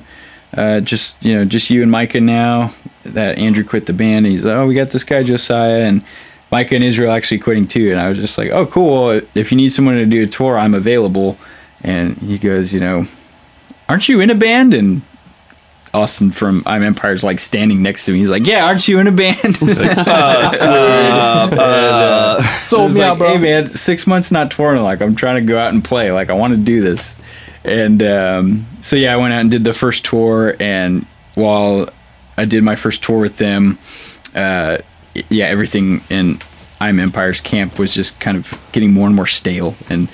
to just you and Micah now that Andrew quit the band. And he's like, oh, we got this guy Josiah, and Micah and Israel actually quitting too. And I was just like, oh, cool. If you need someone to do a tour, I'm available. And he goes, you know, aren't you in a band? And Austin from I'm Empire's like standing next to me. He's like, yeah, aren't you in a band? Sold me out, bro. Hey, man, 6 months not touring. Like, I'm trying to go out and play. Like, I want to do this. And so, yeah, I went out and did the first tour. And while I did my first tour with them, everything in I'm Empire's camp was just kind of getting more and more stale. And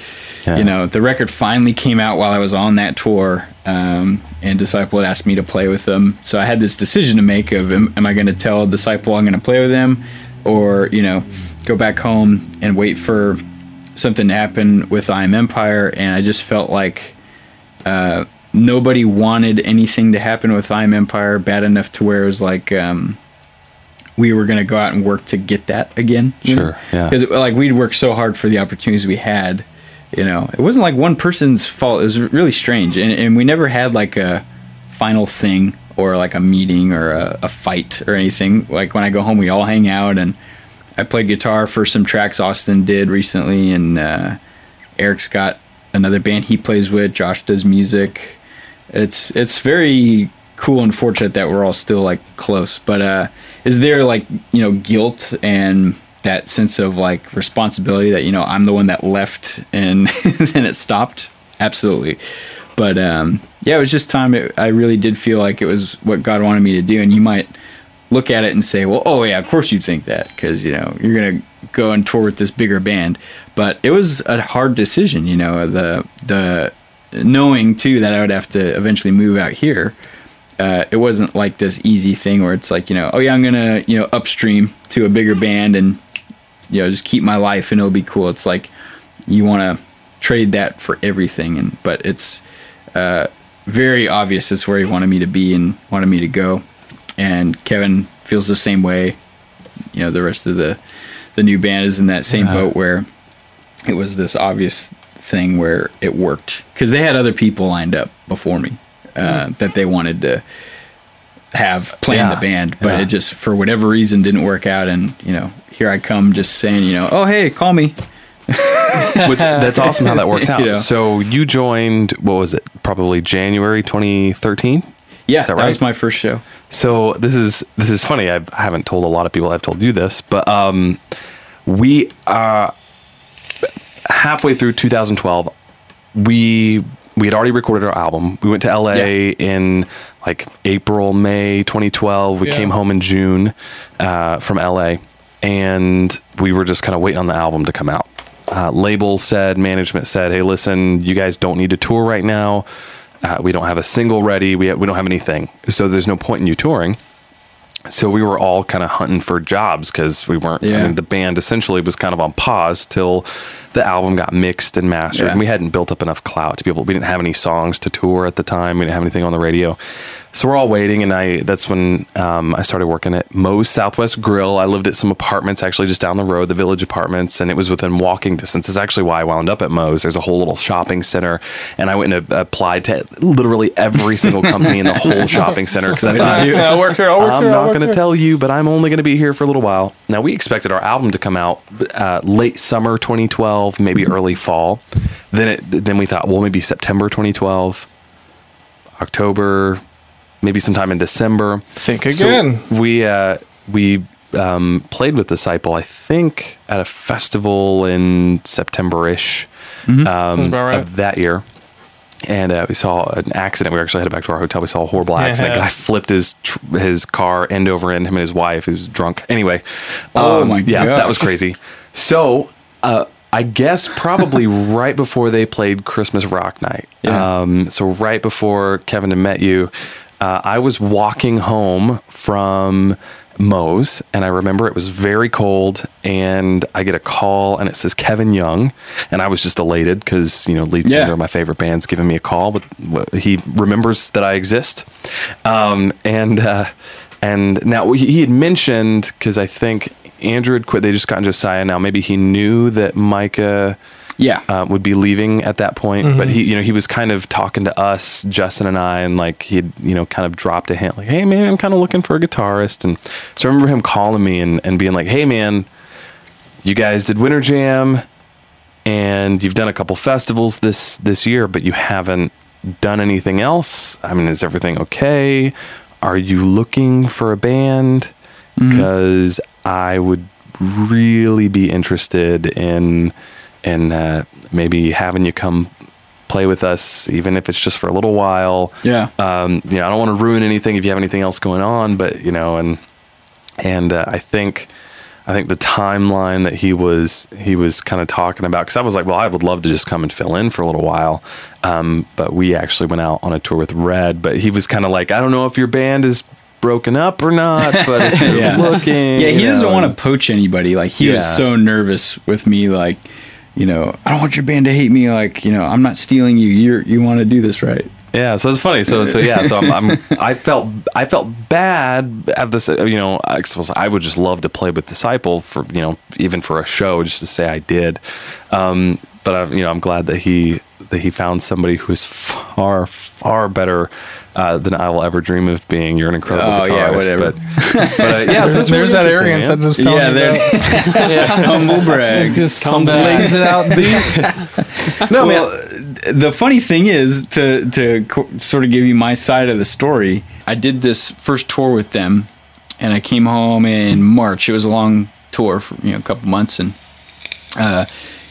you know, the record finally came out while I was on that tour, and Disciple had asked me to play with them. So I had this decision to make of, am I going to tell Disciple I'm going to play with them, or, you know, go back home and wait for something to happen with I Am Empire? And I just felt like nobody wanted anything to happen with I Am Empire bad enough to where it was like we were going to go out and work to get that again. Sure, yeah. Because, like, we'd worked so hard for the opportunities we had. You know, it wasn't like one person's fault. It was really strange. And we never had like a final thing or like a meeting or a fight or anything. Like when I go home, we all hang out, and I played guitar for some tracks Austin did recently, and Eric's got another band he plays with. Josh does music. It's very cool and fortunate that we're all still like close. But is there like, you know, guilt and that sense of like responsibility that, you know, I'm the one that left and then it stopped? Absolutely. But yeah, it was just time. I really did feel like it was what God wanted me to do. And you might look at it and say, well, oh yeah, of course you think that, because, you know, you're going to go and tour with this bigger band. But it was a hard decision, you know, the knowing too that I would have to eventually move out here. It wasn't like this easy thing where it's like, you know, oh yeah, I'm going to, you know, upstream to a bigger band and, you know, just keep my life and it'll be cool. It's like you want to trade that for everything. And but it's very obvious it's where he wanted me to be and wanted me to go. And Kevin feels the same way. You know, the rest of the new band is in that same boat where it was this obvious thing where it worked because they had other people lined up before me that they wanted to have playing the band, but it just for whatever reason didn't work out. And you know, here I come just saying, you know, oh hey, call me. Which, that's awesome how that works out. You know. So you joined, what was it? Probably January 2013. Yeah, that right? was my first show. So this is funny. I haven't told a lot of people. I've told you this, but we halfway through 2012, we had already recorded our album. We went to LA in like April, May 2012. We came home in June from LA, and we were just kind of waiting on the album to come out. Label said, management said, hey, listen, you guys don't need to tour right now. We don't have a single ready. We don't have anything. So there's no point in you touring. So we were all kind of hunting for jobs because we weren't, I mean, the band essentially was kind of on pause till the album got mixed and mastered. And we hadn't built up enough clout to be able, we didn't have any songs to tour at the time. We didn't have anything on the radio. So we're all waiting. And that's when I started working at Moe's Southwest Grill. I lived at some apartments actually just down the road, the Village Apartments. And it was within walking distance. It's actually why I wound up at Moe's. There's a whole little shopping center. And I went and applied to literally every single company in the whole shopping center. Because I thought, I'll work here, I'm not going to tell you, but I'm only going to be here for a little while. Now, we expected our album to come out late summer 2012, maybe early fall. Then we thought, well, maybe September 2012, October, maybe sometime in December. Think again. So we played with Disciple, I think, at a festival in September-ish sounds about right. of that year. And we saw an accident. We were actually headed back to our hotel. We saw a horrible accident. A guy flipped his car end over end, him and his wife, who's drunk. Anyway, God. That was crazy. So I guess probably right before they played Christmas Rock Night. Yeah. So right before Kevin had met you, I was walking home from Moe's, and I remember it was very cold, and I get a call, and it says Kevin Young, and I was just elated because, you know, lead singer of my favorite band's giving me a call, but he remembers that I exist, and now he had mentioned, because I think Andrew had quit, they just got Josiah now, maybe he knew that Micah would be leaving at that point, but he, you know, he was kind of talking to us, Justin and I, and like he'd, you know, kind of dropped a hint, like, hey man, I'm kind of looking for a guitarist. And so I remember him calling me and being like, hey man, you guys did Winter Jam and you've done a couple festivals this year, but you haven't done anything else. I mean, is everything okay? Are you looking for a band? Because I would really be interested in. And maybe having you come play with us, even if it's just for a little while. Yeah. You know, I don't want to ruin anything if you have anything else going on, but you know, and I think the timeline that he was kind of talking about, because I was like, well, I would love to just come and fill in for a little while, but we actually went out on a tour with Red. But he was kind of like, I don't know if your band is broken up or not, but if you're looking, he doesn't want to poach anybody. Like he was so nervous with me, like. You know, I don't want your band to hate me. Like, you know, I'm not stealing you. You want to do this right. Yeah. So it's funny. So I felt bad at this, you know, cause I would just love to play with Disciple for, you know, even for a show, just to say I did. but I'm glad that he found somebody who is far, far better than I will ever dream of being. You're an incredible guitarist. Yeah, whatever. But yeah, so there's that arrogance I just told you about. Humble brag. Just humble lays it out deep. No, well, the funny thing is, to sort of give you my side of the story, I did this first tour with them, and I came home in March. It was a long tour for a couple months, and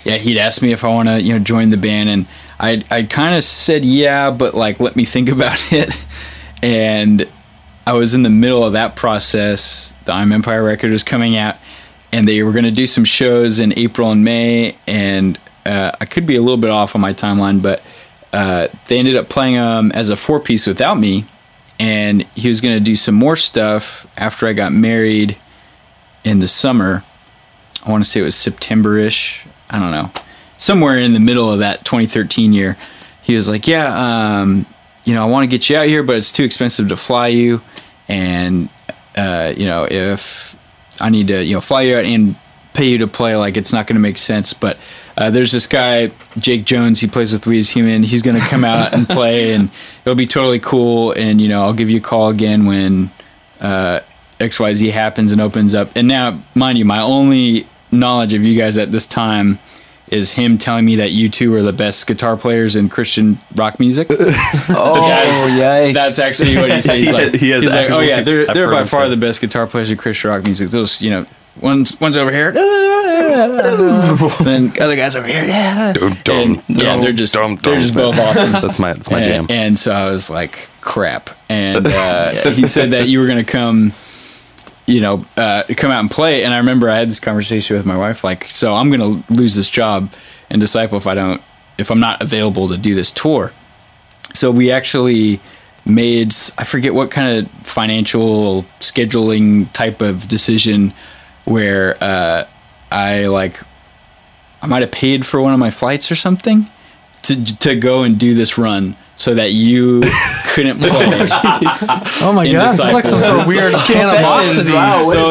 he'd asked me if I want to join the band, and I kind of said yeah, but let me think about it. And I was in the middle of that process. The I Am Empire record was coming out, and they were going to do some shows in April and May, and I could be a little bit off on my timeline, but they ended up playing as a four-piece without me, and he was going to do some more stuff after I got married in the summer. I want to say it was September-ish. I don't know. Somewhere in the middle of that 2013 year, he was like, I want to get you out here, but it's too expensive to fly you. And, if I need to, fly you out and pay you to play, it's not going to make sense. But there's this guy, Jake Jones, he plays with We As Human. He's going to come out and play, and it'll be totally cool. And, I'll give you a call again when XYZ happens and opens up. And now, mind you, my only knowledge of you guys at this time is him telling me that you two are the best guitar players in Christian rock music. Yikes. That's actually what he says. He's like, oh yeah, they're by far the best guitar players in Christian rock music. Those, one's over here, then other guys over here. They're just both awesome. That's my jam. And so I was like, crap. And he said that you were going to come out and play. And I remember I had this conversation with my wife, so I'm going to lose this job in Disciple if I'm not available to do this tour. So we actually made, I forget what kind of financial scheduling type of decision, where I might have paid for one of my flights or something to go and do this run, so that you couldn't play. Oh my gosh, it's like some sort of weird animosity. Wow,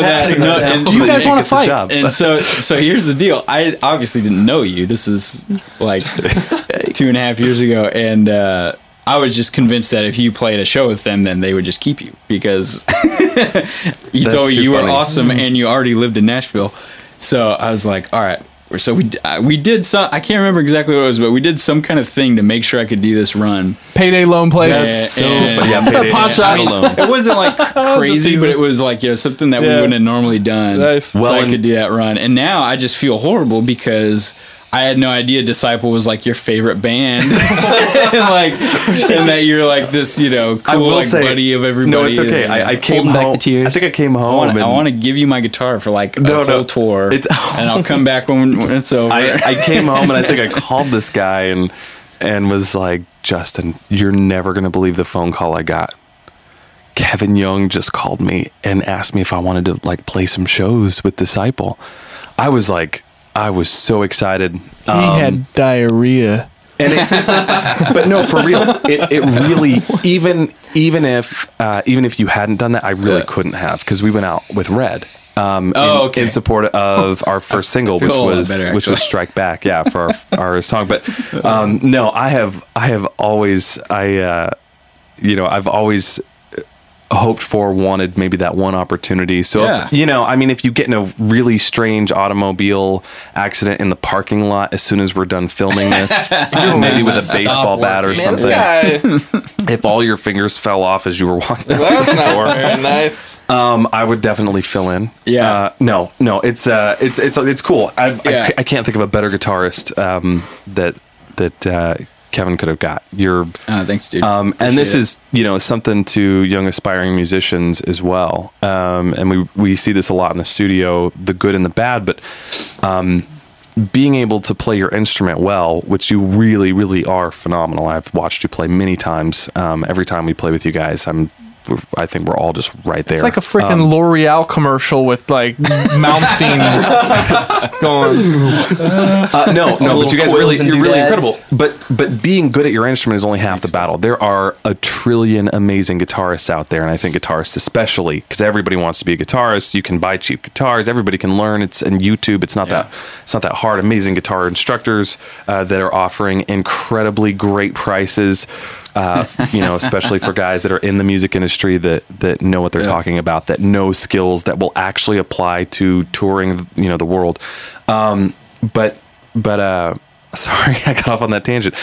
do you guys want to fight? And so here's the deal. I obviously didn't know you. This is 2.5 years ago, and I was just convinced that if you played a show with them, then they would just keep you, because you told me you were awesome, and you already lived in Nashville. So I was like, all right. So we did some, I can't remember exactly what it was, but we did some kind of thing to make sure I could do this run. Payday loan place. Payday loan. It wasn't crazy, but it was something that we wouldn't have normally done. Nice. Well, so I could do that run. And now I just feel horrible, because I had no idea Disciple was your favorite band, and that you're this cool buddy of everybody. No, it's okay. I came back the tears. I think I came home. I want to give you my guitar for whole tour, and I'll come back when it's over. I came home and I think I called this guy and was like, Justin, you're never gonna believe the phone call I got. Kevin Young just called me and asked me if I wanted to play some shows with Disciple. I was so excited. He had diarrhea. But no, for real. It really, even if you hadn't done that, I really couldn't have, because we went out with Red in support of our first single, which was Strike Back, for our song. But no, I have always, I've always hoped for, wanted maybe that one opportunity. So, if you get in a really strange automobile accident in the parking lot as soon as we're done filming this, maybe with a baseball bat or something, if all your fingers fell off as you were walking out the door, very nice. I would definitely fill in. Yeah. No, it's cool. I can't think of a better guitarist that Kevin could have got. Thanks, dude. And this is something to young aspiring musicians as well, and we see this a lot in the studio, the good and the bad, but being able to play your instrument well, which you really, really are phenomenal. I've watched you play many times. Every time we play with you guys, I'm I think we're all just right there. It's like a freaking L'Oreal commercial with like Malmsteen going. No, but you guys really, you're really incredible. But being good at your instrument is only half the battle. There are a trillion amazing guitarists out there, and I think guitarists especially, because everybody wants to be a guitarist. You can buy cheap guitars. Everybody can learn. It's on YouTube. It's not that hard. Amazing guitar instructors that are offering incredibly great prices. Especially for guys that are in the music industry that know what they're talking about, that know skills that will actually apply to touring, the world. But sorry, I got off on that tangent.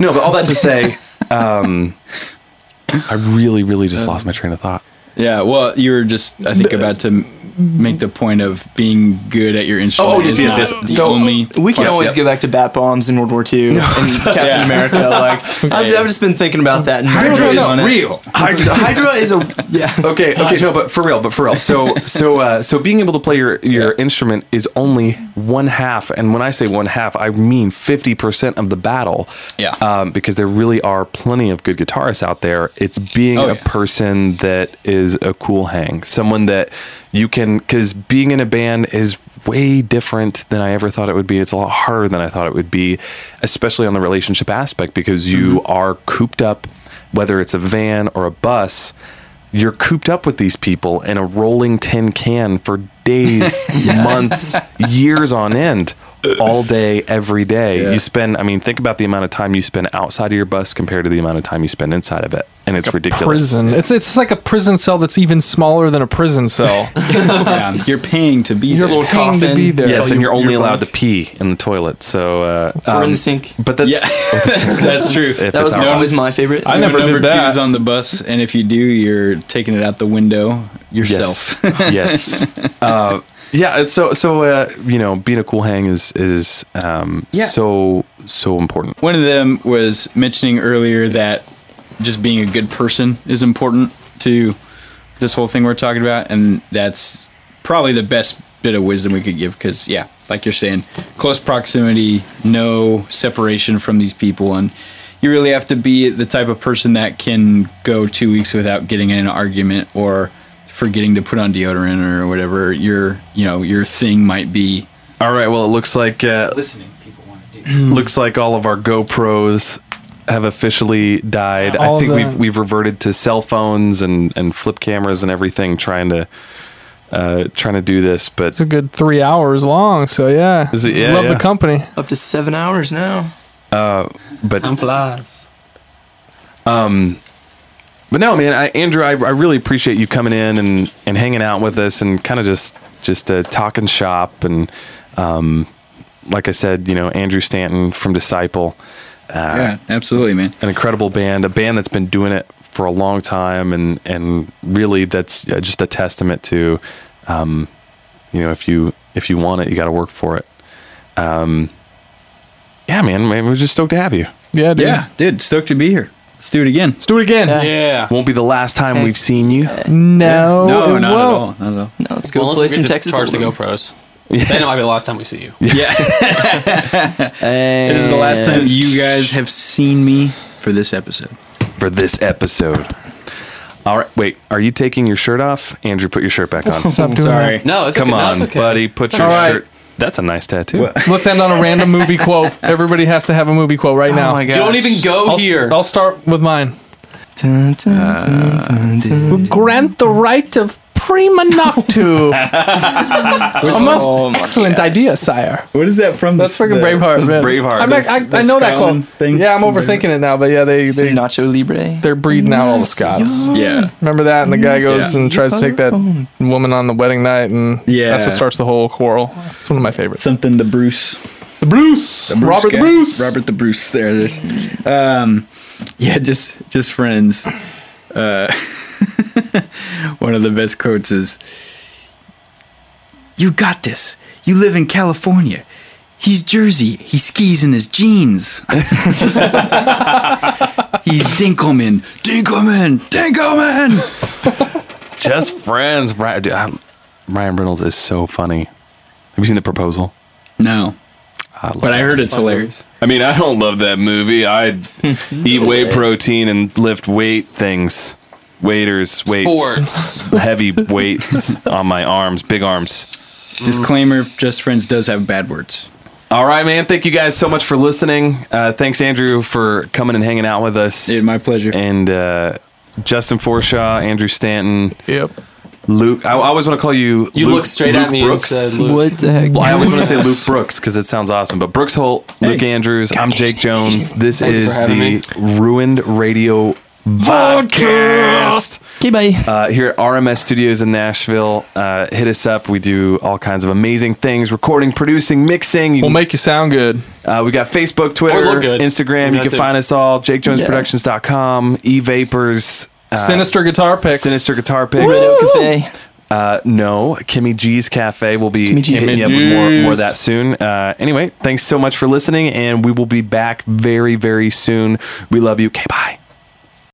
No, but all that to say, I really, really just lost my train of thought. Yeah, well, you were just, I think, about to make the point of being good at your instrument. Oh, yes. So only we can always go back to bat bombs in World War II and Captain America. Like, I've just been thinking about that. And Hydra is real. Hydra is a Okay. No, but for real. So being able to play your instrument is only one half, and when I say one half, I mean 50% of the battle. Yeah. Because there really are plenty of good guitarists out there. It's being a person that is a cool hang, someone that you can, because being in a band is way different than I ever thought it would be. It's a lot harder than I thought it would be, especially on the relationship aspect, because you are cooped up, whether it's a van or a bus, you're cooped up with these people in a rolling tin can for days, months, years on end, all day, every day. Yeah. You spend, think about the amount of time you spend outside of your bus compared to the amount of time you spend inside of it. And it's ridiculous. Prison. It's like a prison cell that's even smaller than a prison cell. You're paying to be there. You're paying to be there. Yes, and you're only allowed to pee in the toilet. So or in the sink. But that's that's true. That was always my favorite. I never number that. Two's on the bus, and if you do, you're taking it out the window yourself. Yes. So being a cool hang is so important. One of them was mentioning earlier that just being a good person is important to this whole thing we're talking about, and that's probably the best bit of wisdom we could give, because like you're saying, close proximity, no separation from these people, and you really have to be the type of person that can go 2 weeks without getting in an argument or forgetting to put on deodorant or whatever your thing might be. All right, well, it looks like listening people want to do. Looks like all of our GoPros have officially died. I think we've reverted to cell phones and flip cameras and everything, trying to do this, but it's a good 3 hours long. So love the company. Up to 7 hours now. But time flies. But no, man, Andrew, I really appreciate you coming in and hanging out with us and kind of just talking shop. And like I said, Andrew Stanton from Disciple. Yeah, absolutely, man. An incredible band, a band that's been doing it for a long time, and really that's just a testament to, if you want it, you got to work for it. Yeah, man, we're just stoked to have you. Yeah, dude. Yeah, dude, stoked to be here. Let's do it again. Yeah. Won't be the last time we've seen you. No, not at all. No, let's go. Unless we get to Texas, charge the GoPros. Yeah. Then it might be the last time we see you. Yeah. This is the last time you guys have seen me for this episode. All right. Wait, are you taking your shirt off? Andrew, put your shirt back on. Stop doing that. No, it's okay. Come on, buddy. Put your shirt. That's a nice tattoo. What? Let's end on a random movie quote. Everybody has to have a movie quote right now. Oh my gosh. You don't even go here. I'll start with mine. Grant the right of prima noctu. A most excellent idea, sire. What is that from? That's freaking Braveheart, man. Braveheart. I know that quote. Yeah, I'm overthinking it now, but yeah, they Nacho Libre. They're breeding out all the Scots. Yeah. Remember that? And the guy goes and tries to take that woman on the wedding night, and that's what starts the whole quarrel. It's one of my favorites. Something the Bruce. Robert the Bruce. There it is. Yeah, just friends. One of the best quotes is, "You got this. You live in California. He's Jersey. He skis in his jeans." He's Dinkelman. Dinkelman. Dinkelman. Just friends. Ryan Reynolds is so funny. Have you seen The Proposal? No. I heard it's hilarious. I don't love that movie. I eat whey protein and lift weight things. Waiters, weights, sports. Heavy weights on my arms, big arms. Disclaimer, Just Friends does have bad words. All right, man. Thank you guys so much for listening. Thanks, Andrew, for coming and hanging out with us. It's my pleasure. And Justin Forshaw, Andrew Stanton. Yep. Luke. I always want to call you Luke. You look straight Luke at me Brooks. And said Luke. What the heck? Well, I always want to say Luke Brooks because it sounds awesome. But Brooks Holt, hey. Luke Andrews. I'm Jake Jones. This is the Ruined Radio Podcast. Okay, bye. Here at RMS Studios in Nashville. Hit us up. We do all kinds of amazing things. Recording, producing, mixing. We'll make you sound good. We got Facebook, Twitter, Instagram. You can find us all. JakeJonesProductions.com. E-Vapors. Sinister Guitar Picks. Woo! Cafe. No, Kimmy G's Cafe will be hitting you up with more of that soon. Anyway, thanks so much for listening, and we will be back very, very soon. We love you. Okay, bye.